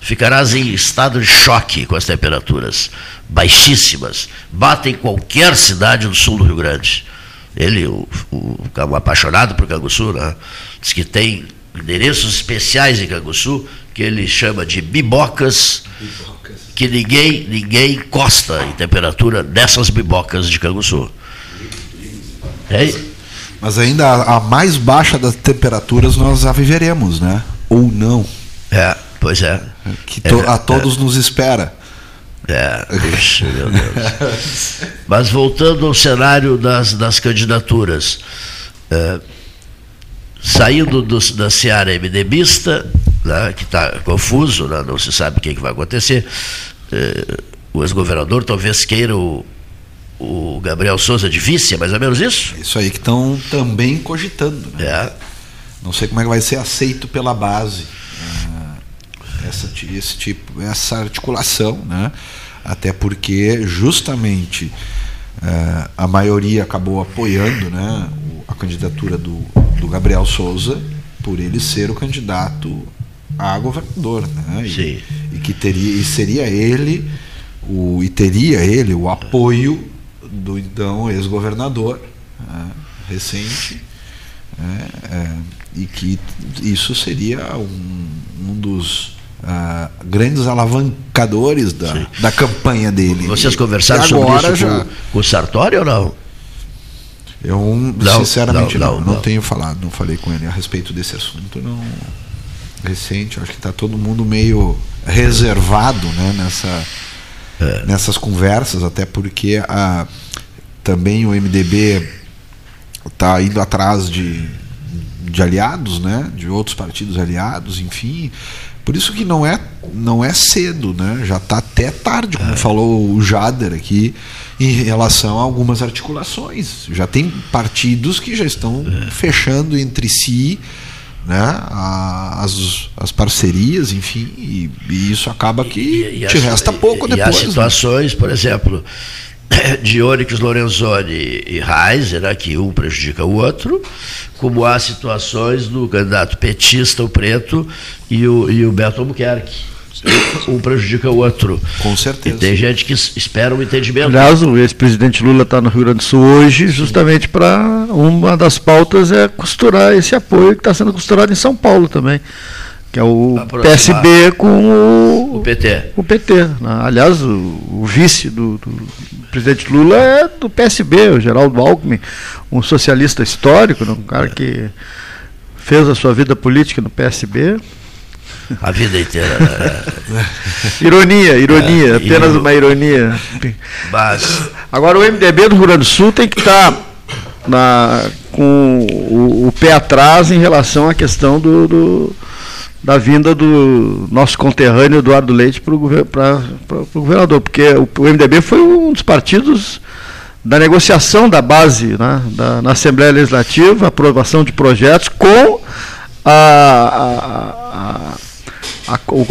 Ficarás em estado de choque com as temperaturas baixíssimas. Batem qualquer cidade do sul do Rio Grande. Ele, o apaixonado por Canguçu, né? Diz que tem endereços especiais em Canguçu que ele chama de bibocas. Que ninguém encosta em temperatura dessas bibocas de Canguçu. É, Mas ainda a mais baixa das temperaturas nós a viveremos, né? Ou não. É, pois é. Que a todos nos espera. É, isso, meu Deus. Mas voltando ao cenário das candidaturas, saindo da seara MDBista, né, que está confuso, né, não se sabe o que vai acontecer, o ex-governador talvez queira o Gabriel Souza de vice, é mais ou menos isso? Isso aí que estão também cogitando. Né? É. Não sei como é que vai ser aceito pela base. Essa articulação, né? Até porque justamente a maioria acabou apoiando, né, a candidatura do Gabriel Souza, por ele ser o candidato a governador, né? E que teria ele o apoio do então ex-governador, né, recente, né, e que isso seria um dos grandes alavancadores da campanha dele. Vocês conversaram sobre isso com o Sartori ou não? Eu sinceramente não tenho falado, não falei com ele a respeito desse assunto não recente. Acho que está todo mundo meio reservado, né, nessas conversas, até porque também o MDB está indo atrás de aliados, né, de outros partidos aliados, enfim. Por isso que não é cedo, né? Já está até tarde, como falou o Jader aqui, em relação a algumas articulações. Já tem partidos que já estão fechando entre si, né, as parcerias, enfim, e isso acaba que te resta pouco depois. E há situações, né? Por exemplo, de Onyx Lorenzoni e Reiser, né, que um prejudica o outro, como há situações do candidato petista, o Preto, e o Beto Albuquerque. Um prejudica o outro. Com certeza. E tem gente que espera um entendimento. Aliás, o ex-presidente Lula está no Rio Grande do Sul hoje, justamente para uma das pautas é costurar esse apoio que está sendo costurado em São Paulo também, que é o PSB com o PT. O PT, né? Aliás, o vice do presidente Lula é do PSB, o Geraldo Alckmin, um socialista histórico, né? Um cara que fez a sua vida política no PSB. A vida inteira. Ironia, apenas uma ironia. Mas... Agora o MDB do Rio Grande do Sul tem que estar com o pé atrás em relação à questão da vinda do nosso conterrâneo Eduardo Leite para o governador, porque o MDB foi um dos partidos da negociação da base, né, na Assembleia Legislativa, aprovação de projetos com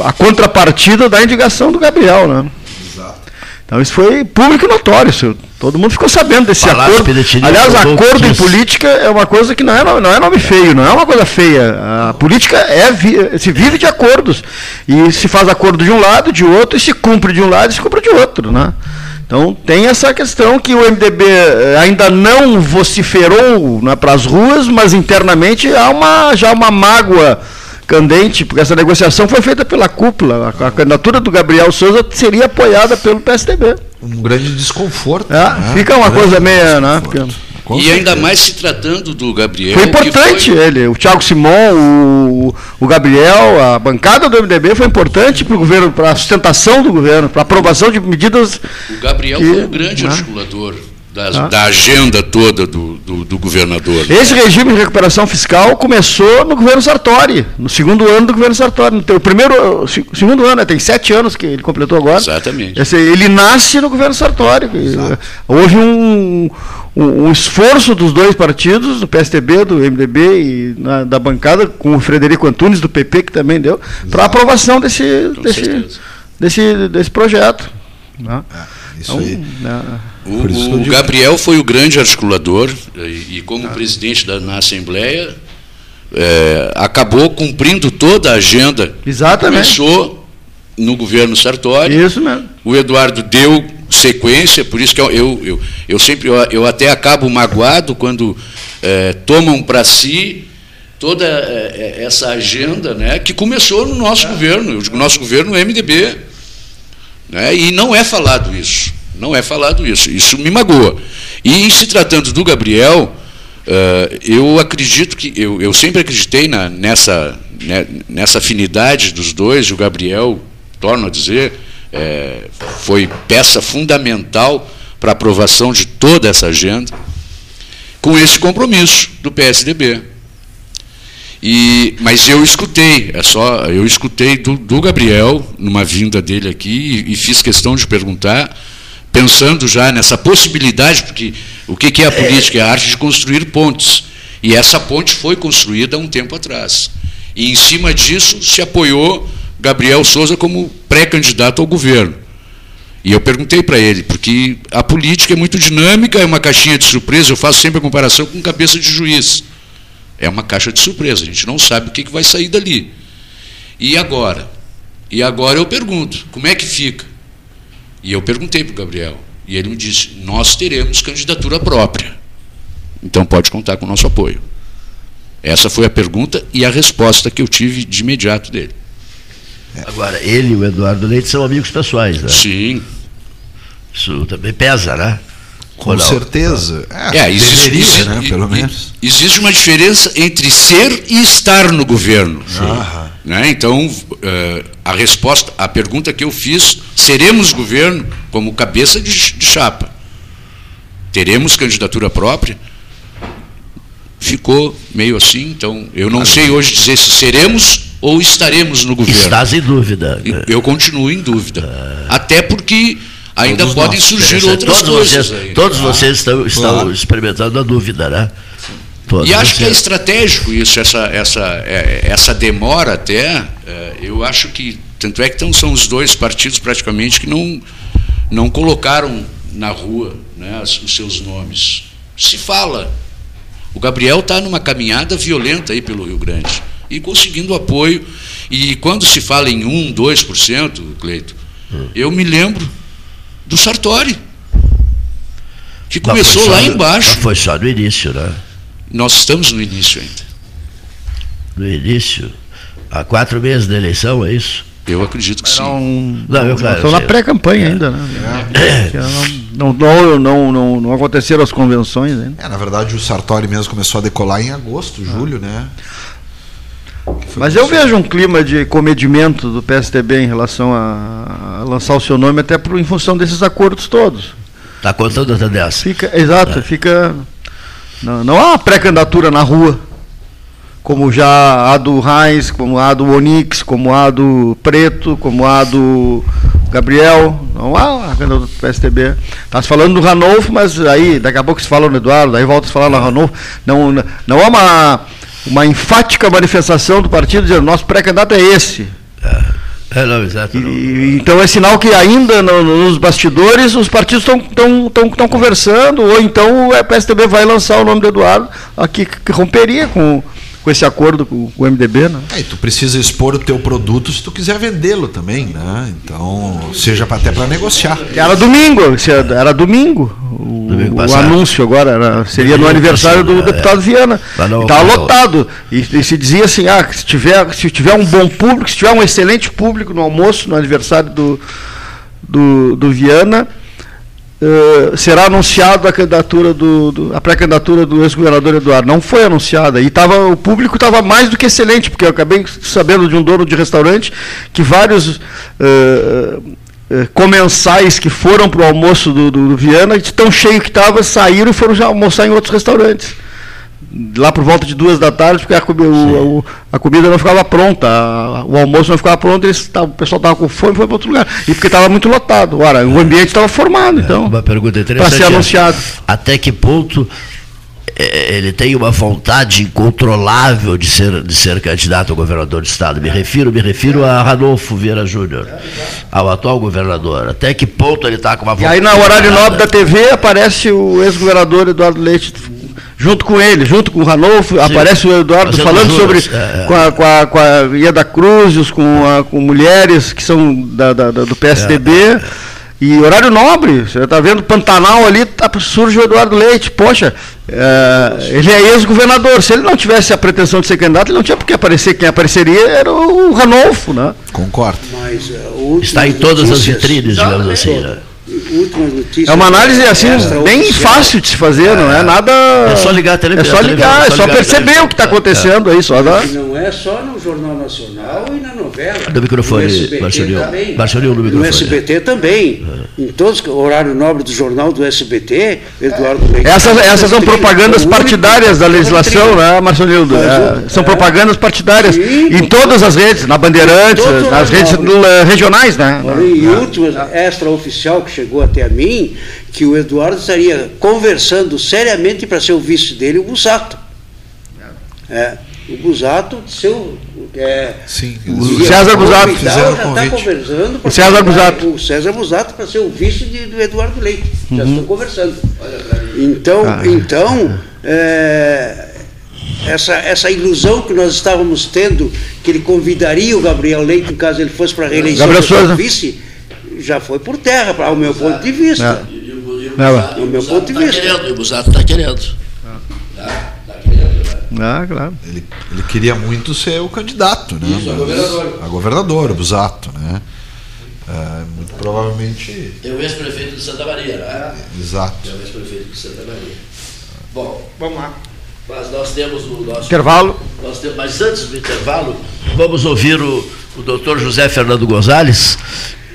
a contrapartida da indicação do Gabriel, né? Então isso foi público e notório, isso. Todo mundo ficou sabendo desse acordo. Aliás, acordo em política é uma coisa que não é nome feio, não é uma coisa feia. A política se vive de acordos. E se faz acordo de um lado, de outro, e se cumpre de um lado e se cumpre de outro, né? Então tem essa questão que o MDB ainda não vociferou, né, para as ruas, mas internamente há já uma mágoa candente, porque essa negociação foi feita pela cúpula. A candidatura do Gabriel Souza seria apoiada pelo PSDB. Um grande desconforto. Né? Fica uma coisa meio... Né? E ainda mais se tratando do Gabriel. Foi importante ele, o Thiago Simon, o Gabriel, a bancada do MDB foi importante para o governo, para a sustentação do governo, para a aprovação de medidas. O Gabriel foi um grande articulador da agenda toda do governador. Esse regime de recuperação fiscal começou no governo Sartori, no segundo ano do governo Sartori. O segundo ano, né, tem 7 anos que ele completou agora. Exatamente. Ele nasce no governo Sartori. Exato. Houve um esforço dos dois partidos, do PSDB, do MDB e da bancada, com o Frederico Antunes, do PP, que também deu, para a aprovação desse projeto. Né? Isso aí. O Gabriel foi o grande articulador e como presidente na Assembleia, acabou cumprindo toda a agenda. Exatamente. Começou no governo Sartori. Isso mesmo. O Eduardo deu sequência, por isso que eu sempre eu até acabo magoado quando tomam para si toda essa agenda, né, que começou no nosso governo. Eu digo nosso governo, o MDB, né, e não é falado isso. Não é falado isso. Isso me magoa. E em se tratando do Gabriel, Eu acredito que eu sempre acreditei nessa afinidade dos dois, e o Gabriel, torno a dizer, foi peça fundamental para a aprovação de toda essa agenda, com esse compromisso do PSDB. Mas eu escutei, eu escutei do Gabriel, numa vinda dele aqui, e fiz questão de perguntar, pensando já nessa possibilidade, porque o que é a política? É a arte de construir pontes. E essa ponte foi construída há um tempo atrás. E, em cima disso, se apoiou Gabriel Souza como pré-candidato ao governo. E eu perguntei para ele, porque a política é muito dinâmica, é uma caixinha de surpresa, eu faço sempre a comparação com cabeça de juiz. É uma caixa de surpresa, a gente não sabe o que vai sair dali. E agora? E agora eu pergunto, como é que fica? E eu perguntei para o Gabriel, e ele me disse, nós teremos candidatura própria, então pode contar com o nosso apoio. Essa foi a pergunta e a resposta que eu tive de imediato dele. Agora, ele e o Eduardo Leite são amigos pessoais, né? Sim. Isso também pesa, né? Com certeza. Existe, né, pelo menos. Existe uma diferença entre ser e estar no governo. Sim. Né? Então, a resposta, a pergunta que eu fiz, seremos governo como cabeça de chapa? Teremos candidatura própria? Ficou meio assim, então, eu não sei hoje dizer se seremos ou estaremos no governo. Estás em dúvida. Eu continuo em dúvida. Até porque ainda todos podem surgir outras coisas. Todos vocês estão experimentando a dúvida, né? Todos. E acho que é estratégico isso, essa demora até, eu acho que, tanto é que são os dois partidos praticamente que não colocaram na rua, né, os seus nomes. Se fala. O Gabriel está numa caminhada violenta aí pelo Rio Grande e conseguindo apoio. E quando se fala em 1%, 2%, Cleito, eu me lembro do Sartori, que começou lá embaixo. Foi só no início, né? Nós estamos no início ainda. No início? Há 4 meses da eleição, é isso? Eu acredito que sim. Estou na pré-campanha ainda, né? Não aconteceram as convenções ainda. Na verdade, o Sartori mesmo começou a decolar em agosto, julho, né? Mas eu vejo um clima de comedimento do PSDB em relação a lançar o seu nome, até em função desses acordos todos. Está contando até dessa. Exato, fica. Não há uma pré-candidatura na rua, como já há do Reis, como há do Onix, como há do Preto, como há do Gabriel. Não há a candidatura do PSDB. Está se falando do Ranolfo, mas aí daqui a pouco se fala no Eduardo, aí volta a se falar no Ranolfo. Não há uma enfática manifestação do partido dizendo nosso pré-candidato é esse. Então é sinal que ainda nos bastidores os partidos estão conversando, ou então o PSDB vai lançar o nome do Eduardo, que romperia com esse acordo com o MDB. Né? E tu precisa expor o teu produto se tu quiser vendê-lo também, né? Então, seja até para negociar. Era domingo. O anúncio agora seria no aniversário do deputado Viana. Está lotado. E se dizia assim, se tiver um bom público, se tiver um excelente público no almoço, no aniversário do Viana, será anunciada a candidatura a pré-candidatura do ex-governador Eduardo. Não foi anunciada. E o público estava mais do que excelente, porque eu acabei sabendo de um dono de restaurante que vários comensais que foram para o almoço do Viana, de tão cheio que estava, saíram e foram já almoçar em outros restaurantes. Lá por volta de 2 da tarde, porque a comida não ficava pronta, o almoço não ficava pronto, o pessoal estava com fome e foi para outro lugar. E porque estava muito lotado. Ora, o ambiente estava formado, então. Uma pergunta interessante. Para ser anunciado. Até que ponto ele tem uma vontade incontrolável de ser candidato a governador de Estado? Me refiro a Ranolfo Vieira Júnior, ao atual governador. Até que ponto ele está com uma vontade? E aí, no horário nobre da TV, aparece o ex-governador Eduardo Leite. Junto com o Ranolfo, aparece o Eduardo falando sobre com a Ia da Cruz, com mulheres que são do PSDB. E horário nobre, você está vendo Pantanal ali, surge o Eduardo Leite. Poxa, ele é ex-governador. Se ele não tivesse a pretensão de ser candidato, ele não tinha por que aparecer. Quem apareceria era o Ranolfo, né? Concordo. Mas, está em todas as vitrines, digamos assim, né? últimas notícias. É uma análise assim, bem fácil de se fazer, não é nada. É só ligar a televisão. É só ligar, é só perceber o que está acontecendo aí. Só dá. Não é só no Jornal Nacional e na novela. Do microfone, Marcionil, no microfone. No SBT também. Em todos os horários nobres do jornal do SBT, Eduardo Leite. Essas são propagandas partidárias da legislação, né, Marcionil? São propagandas partidárias. Em todas as redes, na Bandeirantes, nas redes regionais, né? E última, extraoficial que chegou até a mim, que o Eduardo estaria conversando seriamente para ser o vice dele, o Busato. É, o Busato, seu... sim, o César Busato. O César Busato. O César Busato para ser o vice do Eduardo Leite. Já estou conversando. Então essa ilusão que nós estávamos tendo, que ele convidaria o Gabriel Leite, caso ele fosse para a reeleição do vice, já foi por terra, ao meu ponto de vista. O Busato está querendo, o Busato está querendo. Claro. Ele queria muito ser o candidato, né? Isso, a governadora, o Busato, né? Muito provavelmente. É o ex-prefeito de Santa Maria, né? Exato. É o ex-prefeito de Santa Maria. Bom, vamos lá. Mas nós temos o nosso intervalo. Mas antes do intervalo, vamos ouvir o doutor José Fernando Gonzalez.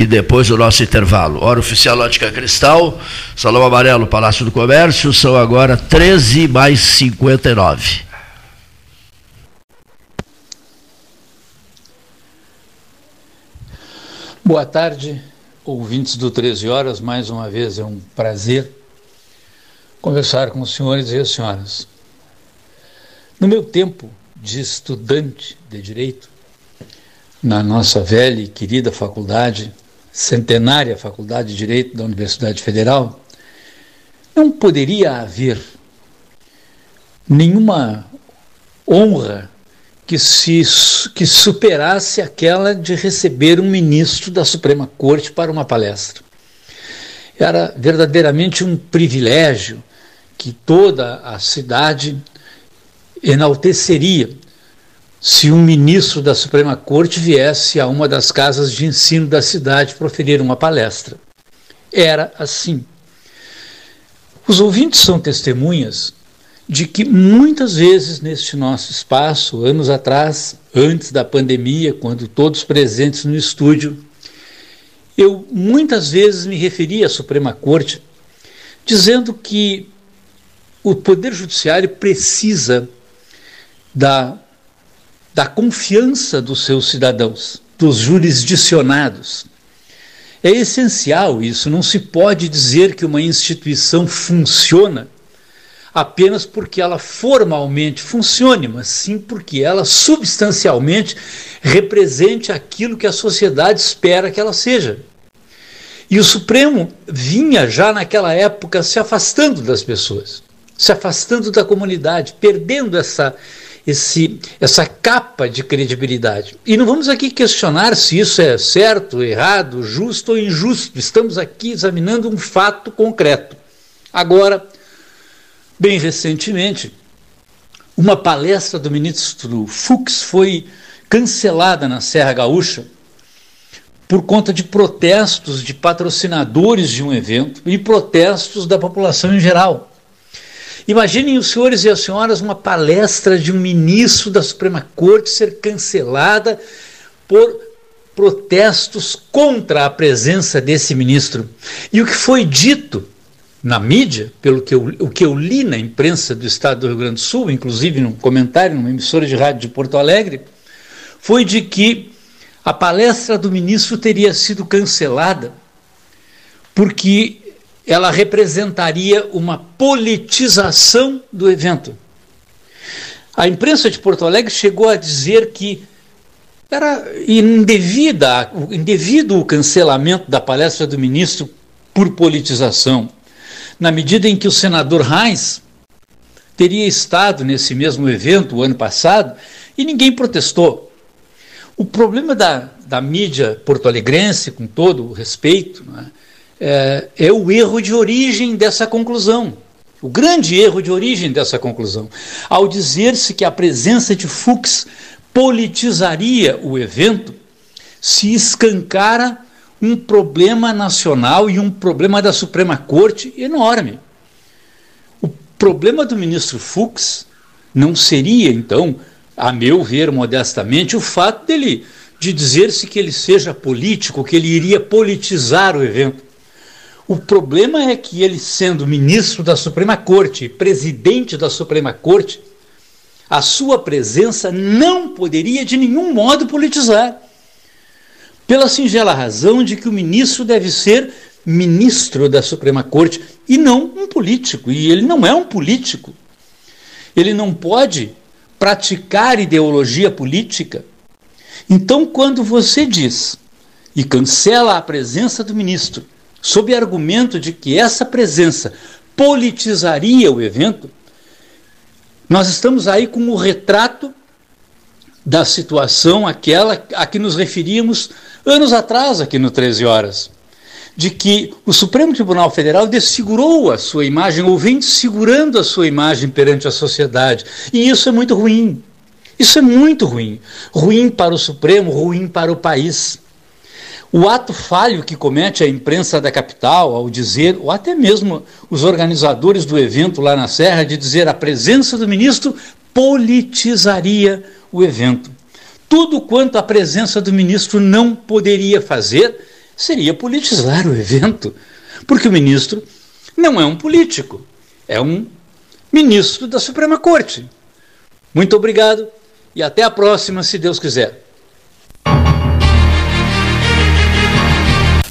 E depois o nosso intervalo. Hora oficial Ótica Cristal, Salão Amarelo, Palácio do Comércio, são agora 13h59. Boa tarde, ouvintes do 13 Horas. Mais uma vez é um prazer conversar com os senhores e as senhoras. No meu tempo de estudante de Direito, na nossa velha e querida faculdade, centenária Faculdade de Direito da Universidade Federal, não poderia haver nenhuma honra que superasse aquela de receber um ministro da Suprema Corte para uma palestra. Era verdadeiramente um privilégio que toda a cidade enalteceria se um ministro da Suprema Corte viesse a uma das casas de ensino da cidade proferir uma palestra. Era assim. Os ouvintes são testemunhas de que muitas vezes neste nosso espaço, anos atrás, antes da pandemia, quando todos presentes no estúdio, eu muitas vezes me referi à Suprema Corte dizendo que o Poder Judiciário precisa da confiança dos seus cidadãos, dos jurisdicionados. É essencial isso, não se pode dizer que uma instituição funciona apenas porque ela formalmente funcione, mas sim porque ela substancialmente represente aquilo que a sociedade espera que ela seja. E o Supremo vinha já naquela época se afastando das pessoas, se afastando da comunidade, perdendo essa capa de credibilidade. E não vamos aqui questionar se isso é certo, errado, justo ou injusto. Estamos aqui examinando um fato concreto. Agora, bem recentemente, uma palestra do ministro Fux foi cancelada na Serra Gaúcha por conta de protestos de patrocinadores de um evento e protestos da população em geral. Imaginem os senhores e as senhoras uma palestra de um ministro da Suprema Corte ser cancelada por protestos contra a presença desse ministro. E o que foi dito na mídia, o que eu li na imprensa do estado do Rio Grande do Sul, inclusive num comentário numa emissora de rádio de Porto Alegre, foi de que a palestra do ministro teria sido cancelada porque ela representaria uma politização do evento. A imprensa de Porto Alegre chegou a dizer que era indevido o cancelamento da palestra do ministro por politização, na medida em que o senador Reis teria estado nesse mesmo evento o ano passado e ninguém protestou. O problema da mídia porto-alegrense, com todo o respeito, não é? É o erro de origem dessa conclusão, o grande erro de origem dessa conclusão, ao dizer-se que a presença de Fux politizaria o evento, se escancara um problema nacional e um problema da Suprema Corte enorme. O problema do ministro Fux não seria, então, a meu ver, modestamente, o fato dele de dizer-se que ele seja político, que ele iria politizar o evento. O problema é que ele, sendo ministro da Suprema Corte, presidente da Suprema Corte, a sua presença não poderia de nenhum modo politizar, pela singela razão de que o ministro deve ser ministro da Suprema Corte e não um político, e ele não é um político. Ele não pode praticar ideologia política. Então, quando você diz e cancela a presença do ministro sob argumento de que essa presença politizaria o evento, nós estamos aí com o retrato da situação aquela a que nos referíamos anos atrás aqui no 13 Horas, de que o Supremo Tribunal Federal desfigurou a sua imagem, ou vem desfigurando a sua imagem perante a sociedade. E isso é muito ruim. Isso é muito ruim. Ruim para o Supremo, ruim para o país. O ato falho que comete a imprensa da capital ao dizer, ou até mesmo os organizadores do evento lá na Serra, de dizer a presença do ministro politizaria o evento. Tudo quanto a presença do ministro não poderia fazer seria politizar o evento, porque o ministro não é um político, é um ministro da Suprema Corte. Muito obrigado e até a próxima, se Deus quiser.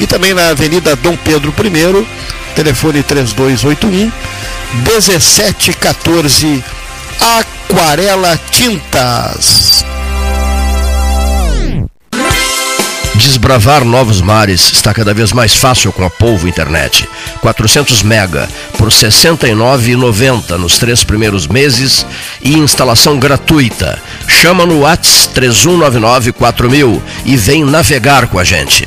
E também na Avenida Dom Pedro I, telefone 3281-1714, Aquarela Tintas. Desbravar novos mares está cada vez mais fácil com a Polvo Internet. 400 mega por R$ 69,90 nos 3 primeiros meses e instalação gratuita. Chama no WhatsApp 3199-4000 e vem navegar com a gente.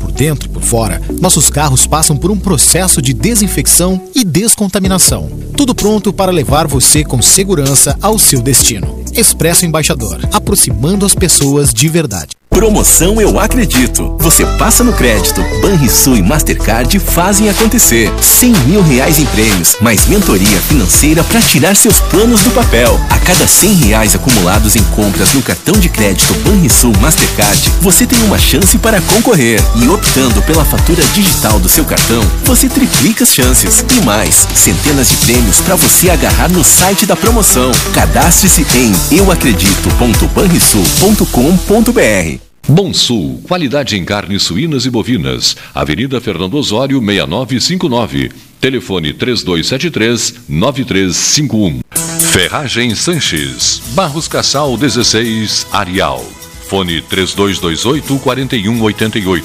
Por dentro e por fora, nossos carros passam por um processo de desinfecção e descontaminação. Tudo pronto para levar você com segurança ao seu destino. Expresso Embaixador, aproximando as pessoas de verdade. Promoção Eu Acredito. Você passa no crédito. Banrisul e Mastercard fazem acontecer. R$100 mil em prêmios, mais mentoria financeira para tirar seus planos do papel. A cada R$100 acumulados em compras no cartão de crédito Banrisul Mastercard, você tem uma chance para concorrer. E optando pela fatura digital do seu cartão, você triplica as chances. E mais, centenas de prêmios para você agarrar no site da promoção. Cadastre-se em euacredito.banrisul.com.br. Bom Sul, qualidade em carnes suínas e bovinas. Avenida Fernando Osório, 6959. Telefone 3273-9351. Ferragem Sanches, Barros Cassal 16, Areal. Fone 3228-4188.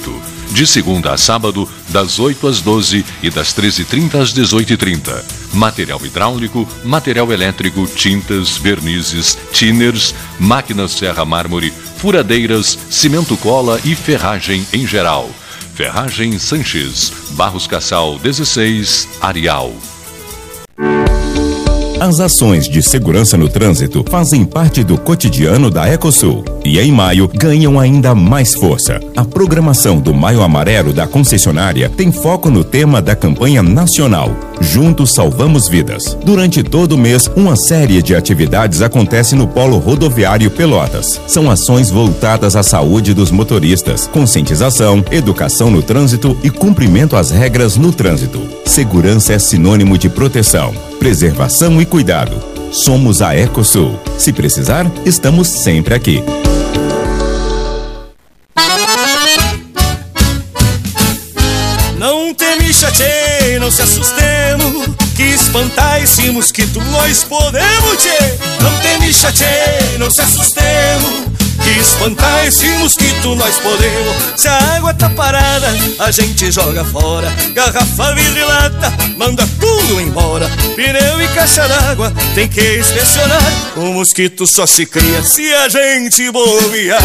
De segunda a sábado, das 8 às 12 e das 13h30 às 18h30. Material hidráulico, material elétrico, tintas, vernizes, tinners, máquinas serra-mármore, furadeiras, cimento-cola e ferragem em geral. Ferragem Sanches, Barros Cassal 16, Arial. As ações de segurança no trânsito fazem parte do cotidiano da Ecosul e em maio ganham ainda mais força. A programação do Maio Amarelo da concessionária tem foco no tema da campanha nacional Juntos Salvamos Vidas. Durante todo o mês, uma série de atividades acontece no Polo Rodoviário Pelotas. São ações voltadas à saúde dos motoristas, conscientização, educação no trânsito e cumprimento às regras no trânsito. Segurança é sinônimo de proteção, preservação e cuidado. Somos a Ecosul. Se precisar, estamos sempre aqui. Não te me chateie, não se assustemo, que espantar esse mosquito nós podemos, tchê. Não te me chateie, não se assustemo, que espantar esse mosquito nós podemos. Se a água tá parada, a gente joga fora. Garrafa, vidro e lata, manda tudo embora. Pneu e caixa d'água, tem que inspecionar. O mosquito só se cria se a gente bobear.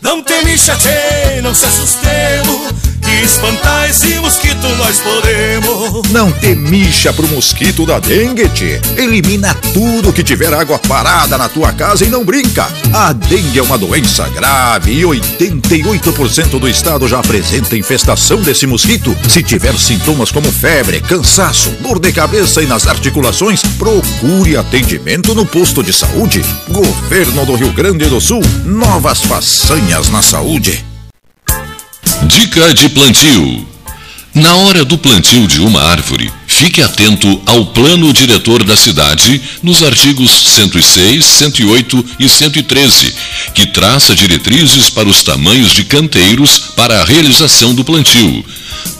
Não te me chateie, não se assustemo, que espantar esse mosquito nós podemos. Não te mixa pro mosquito da dengue, tchê. Elimina tudo que tiver água parada na tua casa e não brinca. A dengue é uma doença grave e 88% do estado já apresenta infestação desse mosquito. Se tiver sintomas como febre, cansaço, dor de cabeça e nas articulações, procure atendimento no posto de saúde. Governo do Rio Grande do Sul, novas façanhas na saúde. Dica de plantio. Na hora do plantio de uma árvore, fique atento ao plano diretor da cidade nos artigos 106, 108 e 113, que traça diretrizes para os tamanhos de canteiros para a realização do plantio.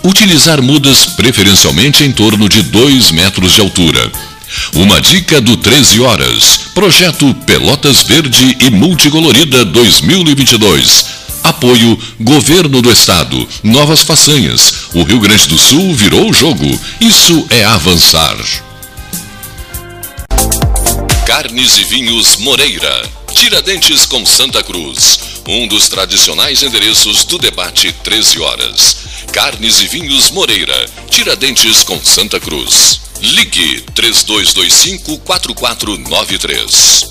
Utilizar mudas preferencialmente em torno de 2 metros de altura. Uma dica do 13 Horas, projeto Pelotas Verde e Multicolorida 2022. Apoio, Governo do Estado, novas façanhas. O Rio Grande do Sul virou o jogo. Isso é avançar. Carnes e Vinhos Moreira, Tiradentes com Santa Cruz. Um dos tradicionais endereços do debate 13 horas. Carnes e Vinhos Moreira, Tiradentes com Santa Cruz. Ligue 3225-4493.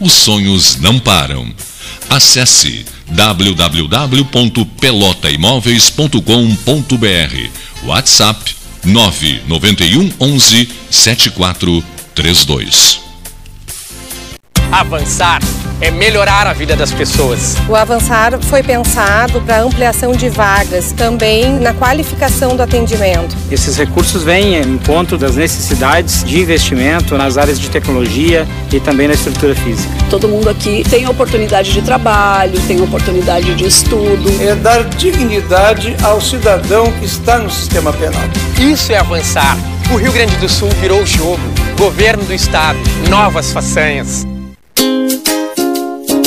os sonhos não param. Acesse www.pelotaimoveis.com.br. WhatsApp 991 11 7432. Avançar é melhorar a vida das pessoas. O Avançar foi pensado para ampliação de vagas, também na qualificação do atendimento. Esses recursos vêm em encontro das necessidades de investimento nas áreas de tecnologia e também na estrutura física. Todo mundo aqui tem oportunidade de trabalho, tem oportunidade de estudo. É dar dignidade ao cidadão que está no sistema penal. Isso é avançar. O Rio Grande do Sul virou o jogo. Governo do Estado, novas façanhas.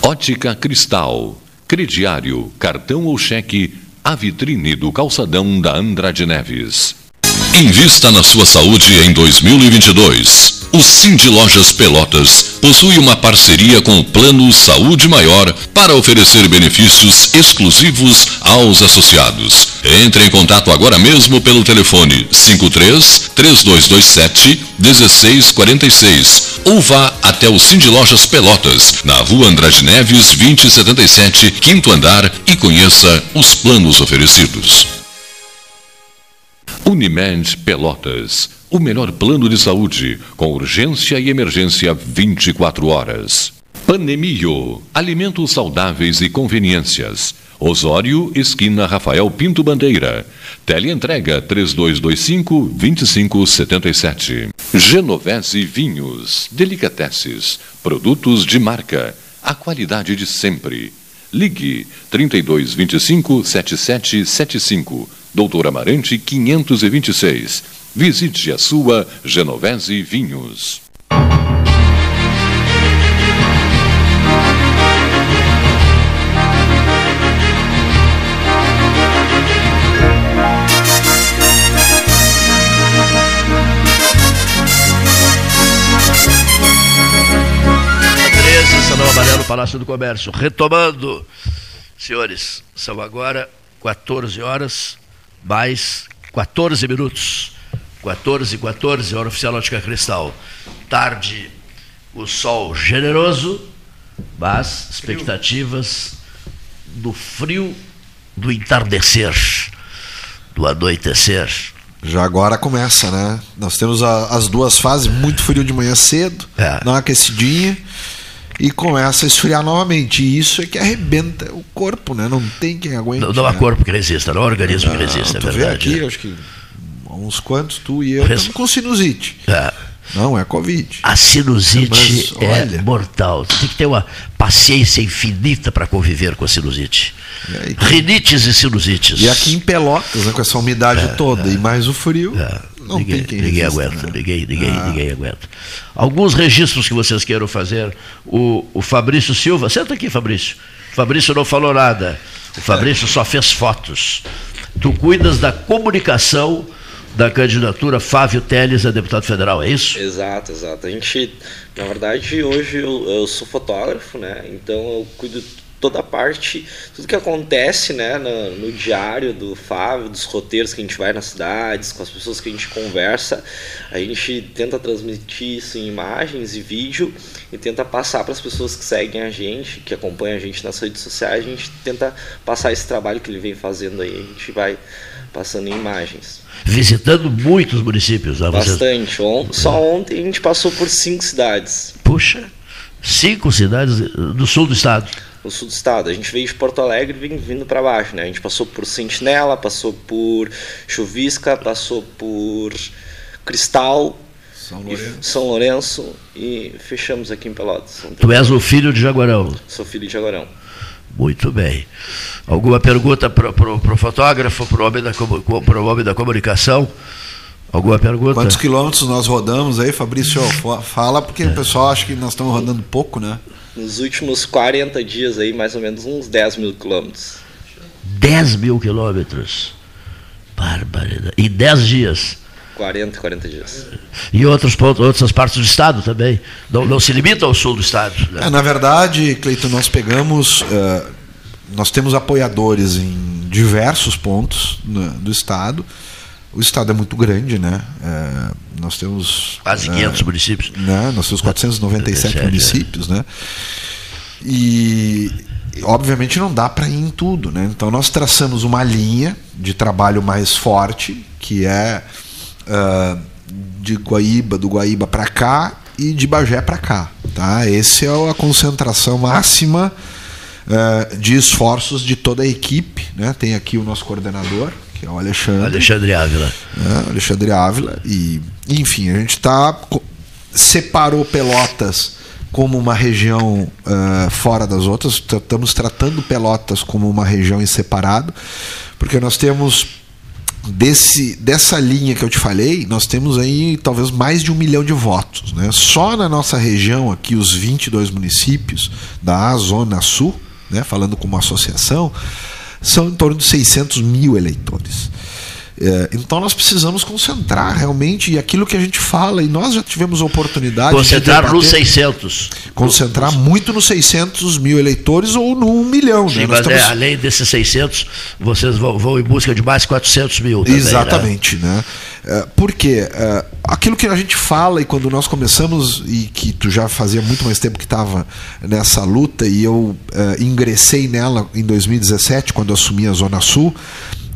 Ótica Cristal, crediário, cartão ou cheque, a vitrine do calçadão da Andrade Neves. Invista na sua saúde em 2022. O Sindi Lojas Pelotas possui uma parceria com o Plano Saúde Maior para oferecer benefícios exclusivos aos associados. Entre em contato agora mesmo pelo telefone 53-3227-1646 ou vá até o Sindi Lojas Pelotas, na Rua Andrade Neves, 2077, 5º andar, e conheça os planos oferecidos. Unimed Pelotas, o melhor plano de saúde, com urgência e emergência 24 horas. Panemio, alimentos saudáveis e conveniências. Osório, esquina Rafael Pinto Bandeira. Teleentrega 3225-2577. Genovese Vinhos, delicateces, produtos de marca, a qualidade de sempre. Ligue 3225-7775. Doutor Amarante 526. Visite a sua Genovese Vinhos. Salão Amarelo, Palácio do Comércio. Retomando, senhores, são agora 14 horas mais 14 minutos. 14h14, hora oficial Ótica Cristal. Tarde, o sol generoso, mas expectativas do frio do entardecer, do anoitecer. Já agora começa, né? Nós temos as duas fases, muito frio de manhã cedo, dá uma aquecidinha e começa a esfriar novamente. E isso é que arrebenta o corpo, né? Não tem quem aguente. Não há corpo que resista, não há organismo que resista, é verdade. Aqui, né? Acho que uns quantos, tu e eu, estamos com sinusite. Não, é Covid. A sinusite é mortal. Você tem que ter uma paciência infinita para conviver com a sinusite. Aí, rinites e sinusites. E aqui em Pelotas, né, com essa umidade toda e mais o frio, não ninguém, tem quem ninguém resiste, aguenta, né? Ninguém aguenta. Alguns registros que vocês queiram fazer. O Fabrício Silva, senta aqui, Fabrício. O Fabrício não falou nada. O Fabrício só fez fotos. Tu cuidas da comunicação da candidatura Fábio Teles a deputado federal, é isso? Exato, exato. A gente, na verdade, hoje eu sou fotógrafo, né? Então eu cuido toda a parte, tudo que acontece, né, no diário do Fábio, dos roteiros que a gente vai nas cidades, com as pessoas que a gente conversa, a gente tenta transmitir isso em imagens e vídeo e tenta passar para as pessoas que seguem a gente, que acompanham a gente nas redes sociais, a gente tenta passar esse trabalho que ele vem fazendo aí, a gente vai passando em imagens. Visitando muitos municípios, né? Bastante. Só ontem a gente passou por 5 cidades. Puxa, 5 cidades do sul do estado. No sul do estado. A gente veio de Porto Alegre e vindo para baixo, né? A gente passou por Sentinela, passou por Chuvisca, passou por Cristal, São Lourenço e fechamos aqui em Pelotas. Tu és o filho de Jaguarão? Sou filho de Jaguarão. Muito bem. Alguma pergunta para o fotógrafo, para o homem da comunicação? Alguma pergunta? Quantos quilômetros nós rodamos aí, Fabrício? Fala, porque o pessoal acha que nós estamos rodando pouco, né? Nos últimos 40 dias aí, mais ou menos uns 10 mil quilômetros. 10 mil quilômetros? Barbaridade. Em 10 dias? 40 dias. E outras partes do estado também. Não se limita ao sul do estado, né? Na verdade, Cleiton, nós pegamos... nós temos apoiadores em diversos pontos do estado. O estado é muito grande, né? Nós temos... Quase 500 municípios. Né? Nós temos 497 municípios, né? E, obviamente, não dá para ir em tudo, né? Então, nós traçamos uma linha de trabalho mais forte, que é... do Guaíba para cá e de Bagé para cá, tá? Essa é a concentração máxima de esforços de toda a equipe, né? Tem aqui o nosso coordenador, que é o Alexandre Ávila, né? Alexandre Ávila, e enfim, a gente separou Pelotas como uma região fora das outras. Estamos tratando Pelotas como uma região em separado, porque nós temos dessa linha que eu te falei, nós temos aí talvez mais de 1 milhão de votos, né? Só na nossa região aqui, os 22 municípios da Zona Sul, né? Falando como associação, são em torno de 600 mil eleitores. Então nós precisamos concentrar realmente aquilo que a gente fala, e nós já tivemos a oportunidade concentrar nos 600. Concentrar muito nos 600 mil eleitores ou no 1 milhão. Sim, né? Mas estamos... além desses 600, vocês vão em busca de mais 400 mil. Também, exatamente, né? Porque aquilo que a gente fala, e quando nós começamos, e que tu já fazia muito mais tempo que estava nessa luta, e eu ingressei nela em 2017, quando assumi a Zona Sul,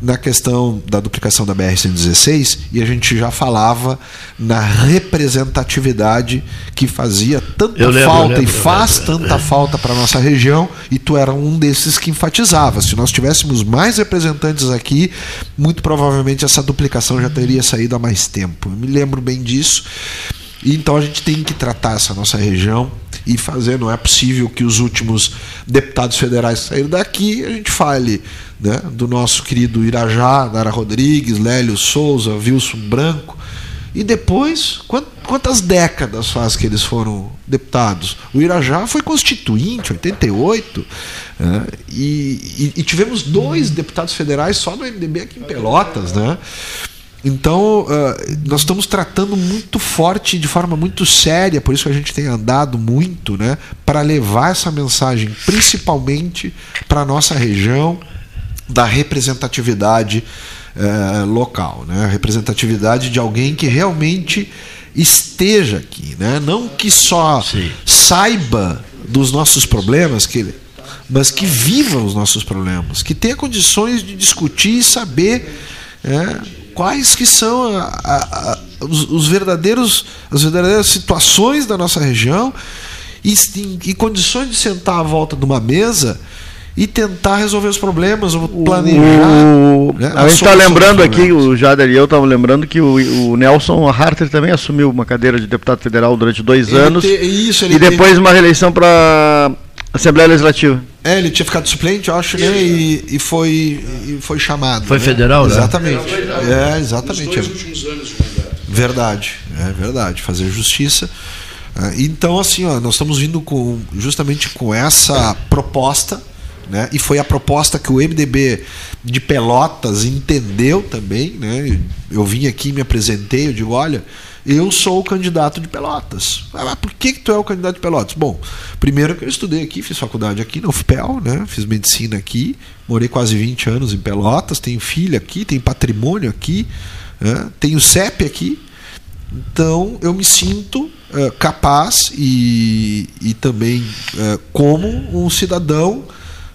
na questão da duplicação da BR-116, e a gente já falava na representatividade que fazia tanta falta para a nossa região, e tu era um desses que enfatizava. Se nós tivéssemos mais representantes aqui, muito provavelmente essa duplicação já teria saído há mais tempo. Eu me lembro bem disso. E então a gente tem que tratar essa nossa região e fazer. Não é possível que os últimos deputados federais saírem daqui, a gente fale, né, do nosso querido Irajá, Nara Rodrigues, Lélio Souza, Wilson Branco, e depois, quantas décadas faz que eles foram deputados? O Irajá foi constituinte, 88, né, e tivemos 2 deputados federais só do MDB aqui em Pelotas, né? Então, nós estamos tratando muito forte, de forma muito séria, por isso que a gente tem andado muito, né, para levar essa mensagem, principalmente para a nossa região, da representatividade local, né? Representatividade de alguém que realmente esteja aqui, né? Não que só saiba dos nossos problemas, mas que viva os nossos problemas, que tenha condições de discutir e saber... quais que são as verdadeiras situações da nossa região, e condições de sentar à volta de uma mesa e tentar resolver os problemas, ou planejar. A gente está lembrando aqui, o Jader e eu estávamos lembrando que o Nelson Harter também assumiu uma cadeira de deputado federal durante 2 anos e depois uma reeleição para Assembleia Legislativa. Ele tinha ficado suplente, eu acho, né? E foi chamado. Foi, né? Federal, né? Exatamente. Exatamente. Nos 2 últimos anos de mandato. Verdade, é verdade. Fazer justiça. Então, assim, ó, nós estamos vindo justamente com essa proposta, né? E foi a proposta que o MDB de Pelotas entendeu também, né? Eu vim aqui, me apresentei, eu digo, olha, eu sou o candidato de Pelotas. Ah, por que tu é o candidato de Pelotas? Bom, primeiro que eu estudei aqui, fiz faculdade aqui na UFPEL, né? Fiz medicina aqui, morei quase 20 anos em Pelotas, tenho filha aqui, tenho patrimônio aqui, né? Tenho CEP aqui. Então, eu me sinto capaz e também como um cidadão,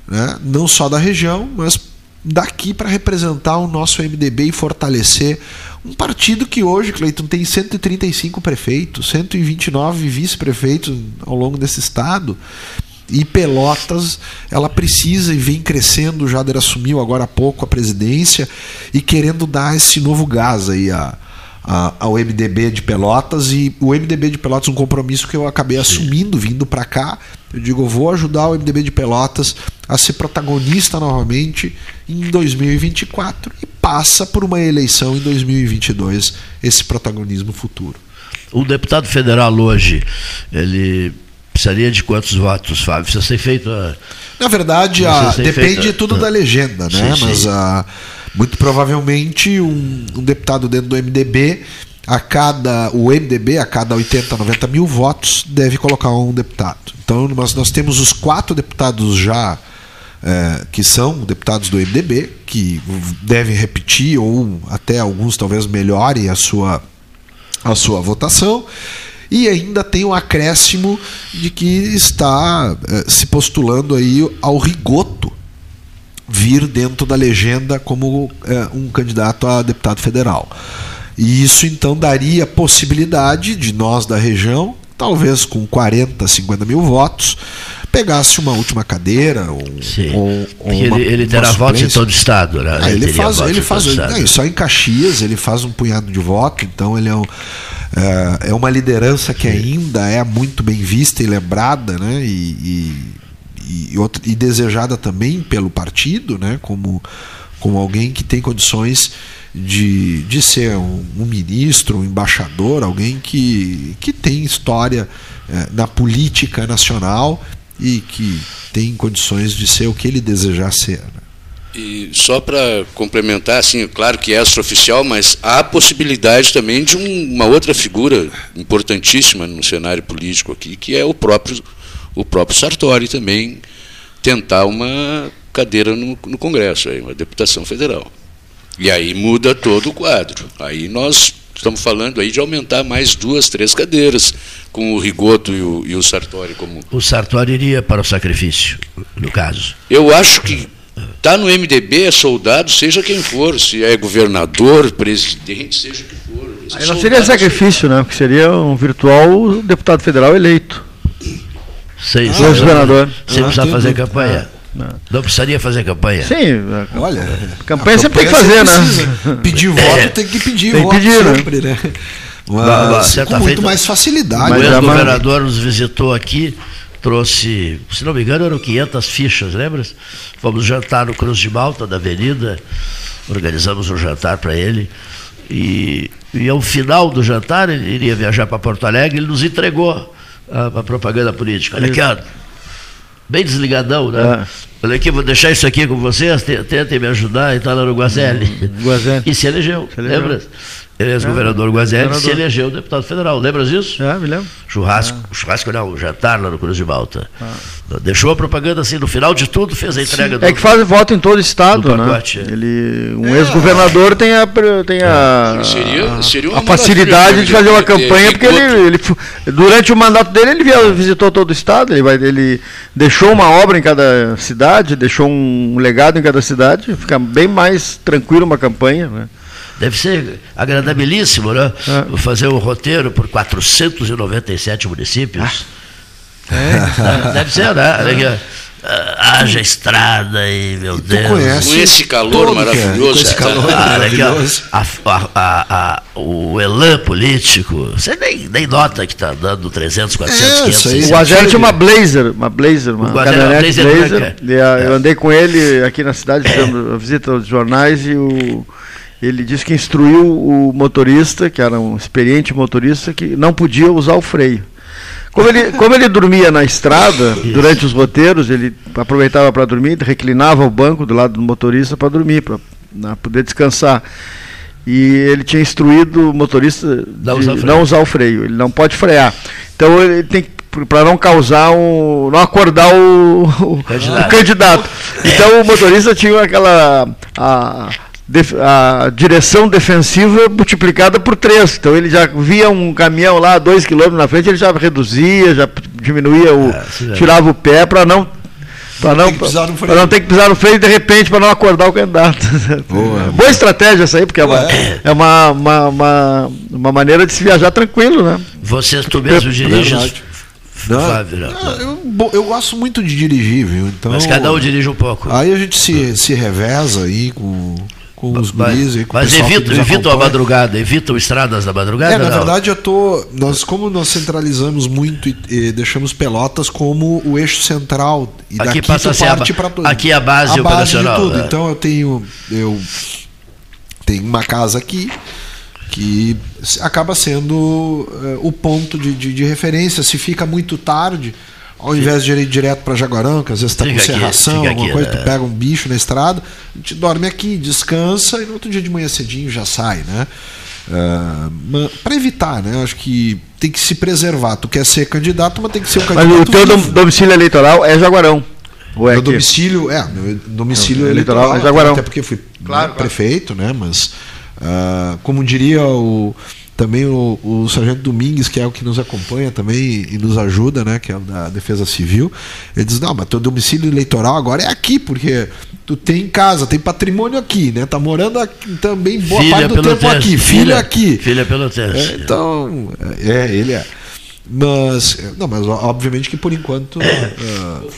né? Não só da região, mas daqui, para representar o nosso MDB e fortalecer um partido que hoje, Cleiton, tem 135 prefeitos, 129 vice-prefeitos ao longo desse estado, e Pelotas, ela precisa e vem crescendo. O Jader assumiu agora há pouco a presidência e querendo dar esse novo gás aí ao MDB de Pelotas, e o MDB de Pelotas, um compromisso que eu acabei assumindo, vindo para cá, eu digo, eu vou ajudar o MDB de Pelotas a ser protagonista novamente em 2024, e passa por uma eleição em 2022, esse protagonismo futuro. O deputado federal hoje, ele precisaria de quantos votos, Fábio? Vocês têm feito a... Na verdade, depende tudo da legenda, né? Sim, mas sim. Muito provavelmente um deputado dentro do MDB, a cada 80, 90 mil votos, deve colocar um deputado. Então nós temos os 4 deputados já, que são deputados do MDB, que devem repetir, ou até alguns talvez melhorem a sua votação, e ainda tem um acréscimo de que está se postulando aí ao Rigoto vir dentro da legenda como um candidato a deputado federal. E isso então daria possibilidade de nós da região, talvez com 40, 50 mil votos, pegasse uma última cadeira ou ele terá voto em todo o estado, né? Ele faz só em Caxias ele faz um punhado de voto, então ele é uma liderança que ainda é muito bem vista e lembrada, né? E desejada também pelo partido, né? Como alguém que tem condições de ser um ministro, um embaixador, alguém que tem história na política nacional e que tem condições de ser o que ele desejar ser. Né? E só para complementar, assim, claro que é extraoficial, mas há a possibilidade também de uma outra figura importantíssima no cenário político aqui, que é o próprio Sartori também tentar uma cadeira no Congresso, aí, uma deputação federal. E aí muda todo o quadro. Aí nós estamos falando aí de aumentar mais 2, 3 cadeiras, com o Rigoto e o Sartori como... O Sartori iria para o sacrifício, no caso. Eu acho que está no MDB, é soldado, seja quem for, se é governador, presidente, seja o que for. Aí não seria sacrifício, né? Porque seria um virtual deputado federal eleito. Sem precisar fazer campanha. Não precisaria fazer campanha. Sim, olha, campanha sempre tem que fazer, né? Pedir voto tem que pedir voto sempre, né? Mas com muito mais facilidade. O governador nos visitou aqui, trouxe, se não me engano, eram 500 fichas, lembra? Fomos jantar no Cruz de Malta, da Avenida, organizamos um jantar para ele, e ao final do jantar, ele iria viajar para Porto Alegre, ele nos entregou a propaganda política. Olha aqui, ó, bem desligadão, né? Falei aqui, vou deixar isso aqui com vocês, tentem me ajudar, e está lá no Guazelli. E se elegeu, lembra? Ele é ex-governador Guazelli, se elegeu deputado federal, lembra disso? É, me lembro. Churrasco não, jantar lá no Cruz de Malta. Deixou a propaganda assim, no final de tudo, fez a entrega. Sim, do... É que faz voto em todo o estado, né? Pacote, ele, ex-governador tem a facilidade de fazer uma campanha, porque ele, durante o mandato dele, ele visitou todo o estado, ele deixou uma obra em cada cidade, deixou um legado em cada cidade, fica bem mais tranquilo uma campanha, né? Deve ser agradabilíssimo, né? Fazer um roteiro por 497 municípios. É. Deve ser, né? Haja estrada e, meu Deus. Com esse calor maravilhoso. O elan político. Você nem nota que está dando 300, 400, 500. O Guazelli tinha uma caminhonete blazer. Eu andei com ele aqui na cidade, fazendo a visita aos jornais, e o... Ele disse que instruiu o motorista, que era um experiente motorista, que não podia usar o freio. Como ele dormia na estrada, durante os roteiros, ele aproveitava para dormir, reclinava o banco do lado do motorista para dormir, para poder descansar. E ele tinha instruído o motorista de não usar o freio, ele não pode frear. Então ele tem que... para não causar não acordar o candidato. Então o motorista tinha aquela... a direção defensiva multiplicada por 3. Então ele já via um caminhão lá 2 quilômetros na frente, ele já reduzia, já diminuía, tirava o pé para não ter que pisar no freio de repente, para não acordar o candidato. Boa estratégia essa aí, porque é uma maneira de se viajar tranquilo, né? Tu mesmo dirige? Eu gosto muito de dirigir, viu? Então, mas cada um dirige um pouco. Aí a gente se reveza aí com os guris e com o pessoal. Mas evitam a madrugada, evitam estradas da madrugada? Na verdade, como nós centralizamos muito e deixamos Pelotas como o eixo central, e daqui passa parte para tudo. Aqui é a base operacional. De tudo. Então eu tenho uma casa aqui que acaba sendo o ponto de referência. Se fica muito tarde, ao invés de ir direto para Jaguarão, que às vezes está com serração, alguma coisa, tu pega um bicho na estrada, a gente dorme aqui, descansa, e no outro dia de manhã cedinho já sai, né? Para evitar, né? Acho que tem que se preservar. Tu quer ser candidato, mas tem que ser um candidato. Mas o teu domicílio eleitoral é Jaguarão. Ou meu domicílio, meu domicílio eleitoral é Jaguarão. Até porque fui prefeito, né? Mas, como diria também o sargento Domingues, que é o que nos acompanha também e nos ajuda, né, que é da Defesa Civil, ele diz: não, mas teu domicílio eleitoral agora é aqui, porque tu tem casa, tem patrimônio aqui, né? Tá morando aqui, também boa filha parte do tempo aqui, filha aqui. Filha pelo teste. Então, ele é. Mas obviamente que por enquanto...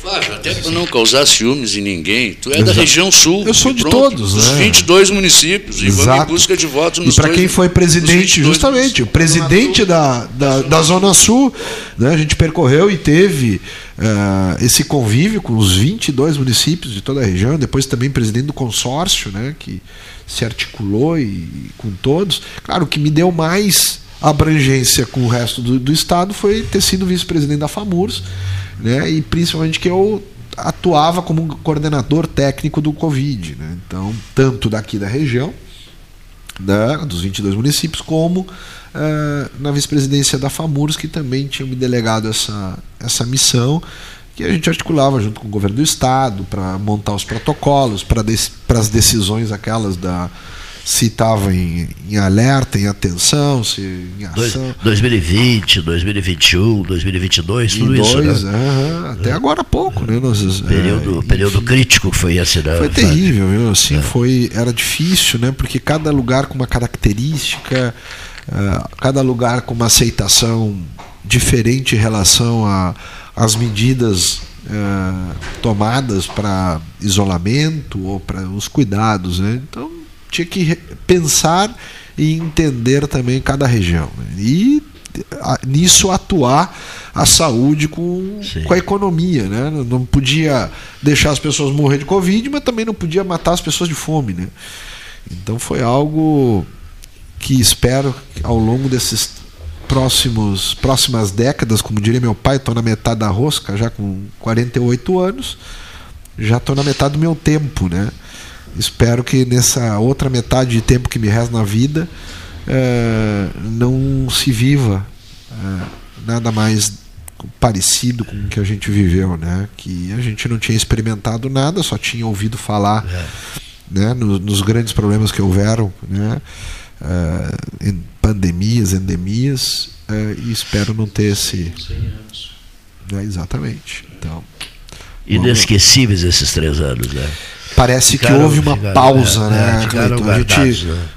Fábio, até para não causar ciúmes em ninguém, tu é da região sul. Eu sou de todos. Dos 22 municípios. E vamos em busca de votos nos... E para quem foi presidente, justamente, o presidente da Zona Sul, né, a gente percorreu e teve esse convívio com os 22 municípios de toda a região, depois também presidente do consórcio, né, que se articulou e com todos. Claro, o que me deu mais... A abrangência com o resto do estado foi ter sido vice-presidente da FAMURS, né? E principalmente que eu atuava como um coordenador técnico do Covid, né? Então, tanto daqui da região, dos 22 municípios, como na vice-presidência da FAMURS, que também tinha me delegado essa missão, que a gente articulava junto com o governo do estado para montar os protocolos, para as decisões aquelas se estava em alerta, em atenção, se em ação. 2020, 2021, 2022, tudo isso, né? Até agora há pouco, né? Período crítico que foi esse, né? Foi terrível, viu? Assim, era difícil, né? Porque cada lugar com uma característica, cada lugar com uma aceitação diferente em relação às medidas tomadas para isolamento ou para os cuidados, né? Então, tinha que pensar e entender também cada região, né? E nisso atuar a saúde com a economia, né? Não podia deixar as pessoas morrer de Covid, mas também não podia matar as pessoas de fome, né? Então foi algo que espero que ao longo desses próximas décadas, como diria meu pai, estou na metade da rosca, já com 48 anos, já estou na metade do meu tempo, né? Espero que nessa outra metade de tempo que me resta na vida não se viva nada mais parecido com o que a gente viveu, né? Que a gente não tinha experimentado nada, só tinha ouvido falar, né? Nos grandes problemas que houveram, né? Em pandemias, endemias, e espero não ter esse... 100 anos. É, exatamente. Então, inesquecíveis esses 3 anos, né? Parece que houve uma pausa, né?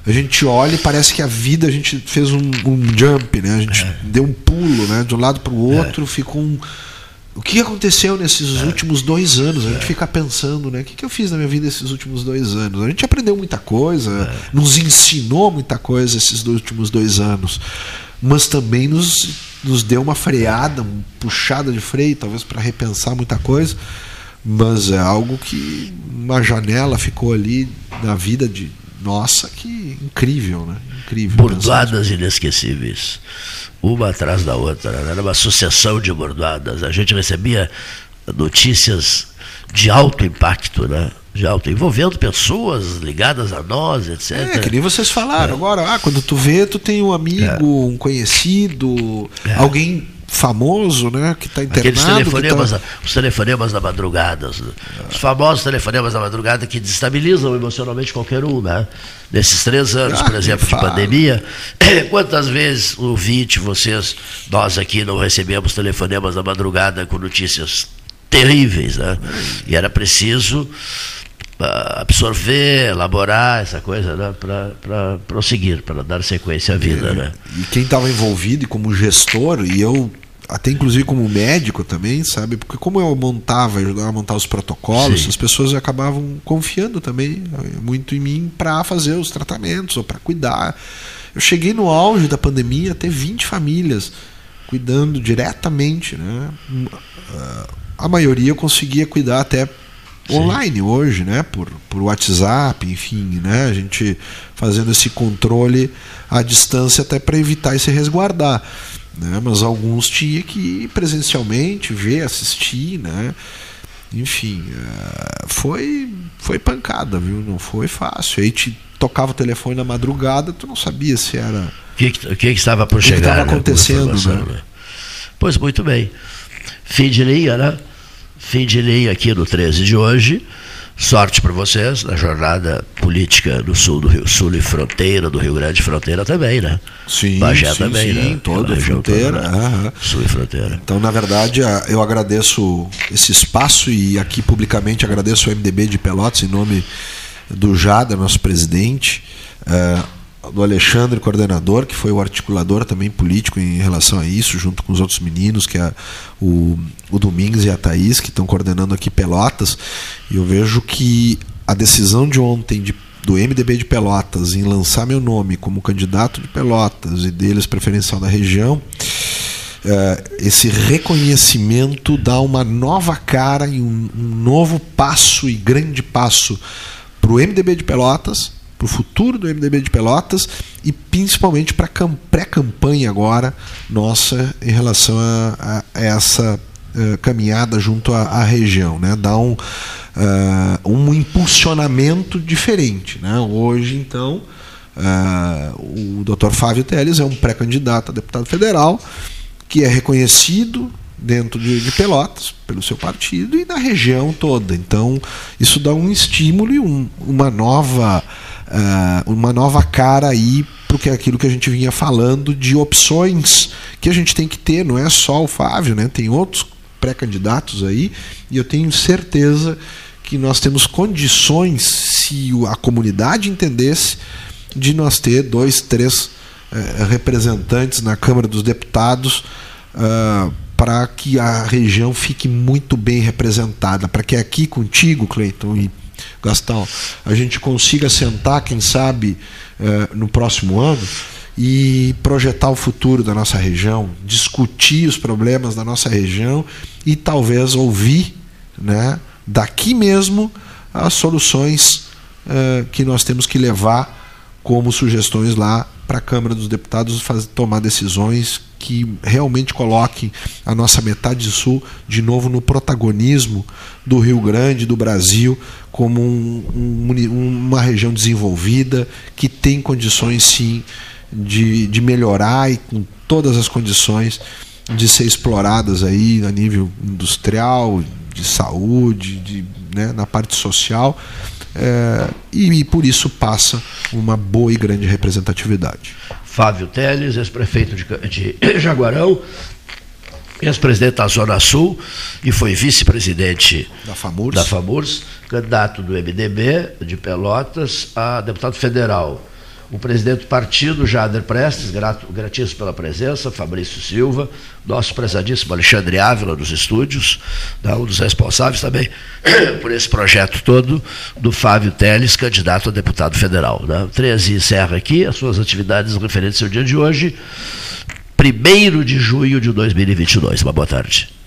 A gente olha e parece que a vida, a gente fez um jump, né? A gente deu um pulo, né? De um lado para o outro, ficou um... O que aconteceu nesses últimos 2 anos? A gente fica pensando, né? O que eu fiz na minha vida esses últimos 2 anos? A gente aprendeu muita coisa, nos ensinou muita coisa esses últimos 2 anos, mas também nos deu uma freada, uma puxada de freio, talvez para repensar muita coisa. Mas é algo que uma janela ficou ali na vida de nossa, que incrível, né? Incrível. Bordoadas inesquecíveis, uma atrás da outra, né? Era uma sucessão de bordoadas. A gente recebia notícias de alto impacto, né? De alto, envolvendo pessoas ligadas a nós, etc. Que nem vocês falaram agora. Quando tu vê, tu tem um amigo, um conhecido, alguém famoso, né, que está internado. Os telefonemas da madrugada, os famosos telefonemas da madrugada que desestabilizam emocionalmente qualquer um, né? Nesses 3 anos, por exemplo, de pandemia, quantas vezes nós aqui não recebemos telefonemas da madrugada com notícias terríveis, né? E era preciso absorver, elaborar essa coisa, né, para prosseguir, para dar sequência à vida, né? E quem estava envolvido, e como gestor, e eu até inclusive como médico também, sabe? Porque como eu ajudava a montar os protocolos, as pessoas acabavam confiando também muito em mim para fazer os tratamentos ou para cuidar. Eu cheguei no auge da pandemia a ter 20 famílias cuidando diretamente, né? A maioria eu conseguia cuidar até online hoje, né? Por WhatsApp, enfim, né? A gente fazendo esse controle à distância até para evitar e se resguardar, né? Mas alguns tinha que ir presencialmente, ver, assistir, né? Enfim, foi pancada, viu? Não foi fácil. Aí te tocava o telefone na madrugada, tu não sabia se era o que estava por chegar, o que estava acontecendo, né? Pois muito bem. Fim de linha, né? Fim de linha aqui no 13 de hoje. Sorte para vocês na jornada política do sul do Rio, sul e fronteira, do Rio Grande fronteira também, né? Sim, Bagé sim, também, sim, né? Toda a fronteira. Toda, né? Sul e fronteira. Então, na verdade, eu agradeço esse espaço e aqui publicamente agradeço o MDB de Pelotas em nome do Jader, nosso presidente, do Alexandre, coordenador, que foi o articulador também político em relação a isso, junto com os outros meninos, que é o Domingues e a Thaís, que estão coordenando aqui Pelotas. E eu vejo que a decisão de ontem do MDB de Pelotas em lançar meu nome como candidato de Pelotas e deles preferencial da região, esse reconhecimento dá uma nova cara e um novo passo e grande passo para o MDB de Pelotas, para o futuro do MDB de Pelotas e principalmente para a pré-campanha agora nossa em relação a essa caminhada junto à região, né? Dá um impulsionamento diferente, né? Hoje, então, o Dr. Fábio Teles é um pré-candidato a deputado federal que é reconhecido dentro de Pelotas, pelo seu partido e da região toda. Então, isso dá um estímulo e uma nova cara aí para que aquilo que a gente vinha falando de opções que a gente tem que ter. Não é só o Fábio, né? Tem outros pré-candidatos aí e eu tenho certeza que nós temos condições, se a comunidade entendesse, de nós ter 2, 3 representantes na Câmara dos Deputados para que a região fique muito bem representada, para que aqui contigo, Cleiton e Gastão, a gente consiga sentar, quem sabe, no próximo ano e projetar o futuro da nossa região, discutir os problemas da nossa região e talvez ouvir, né, daqui mesmo as soluções que nós temos que levar como sugestões lá para a Câmara dos Deputados tomar decisões que realmente coloquem a nossa metade sul de novo no protagonismo do Rio Grande, do Brasil, como uma região desenvolvida, que tem condições, sim, de melhorar e com todas as condições de ser exploradas aí a nível industrial, de saúde, né, na parte social. E por isso passa uma boa e grande representatividade. Fábio Teles, ex-prefeito de Jaguarão, ex-presidente da Zona Sul e foi vice-presidente da FAMURS, candidato do MDB de Pelotas a deputado federal. O presidente do partido, Jader Prestes, gratíssimo pela presença, Fabrício Silva, nosso prezadíssimo Alexandre Ávila nos estúdios, um dos responsáveis também por esse projeto todo do Fábio Teles, candidato a deputado federal. 13 encerra aqui as suas atividades referentes ao dia de hoje, 1º de junho de 2022. Uma boa tarde.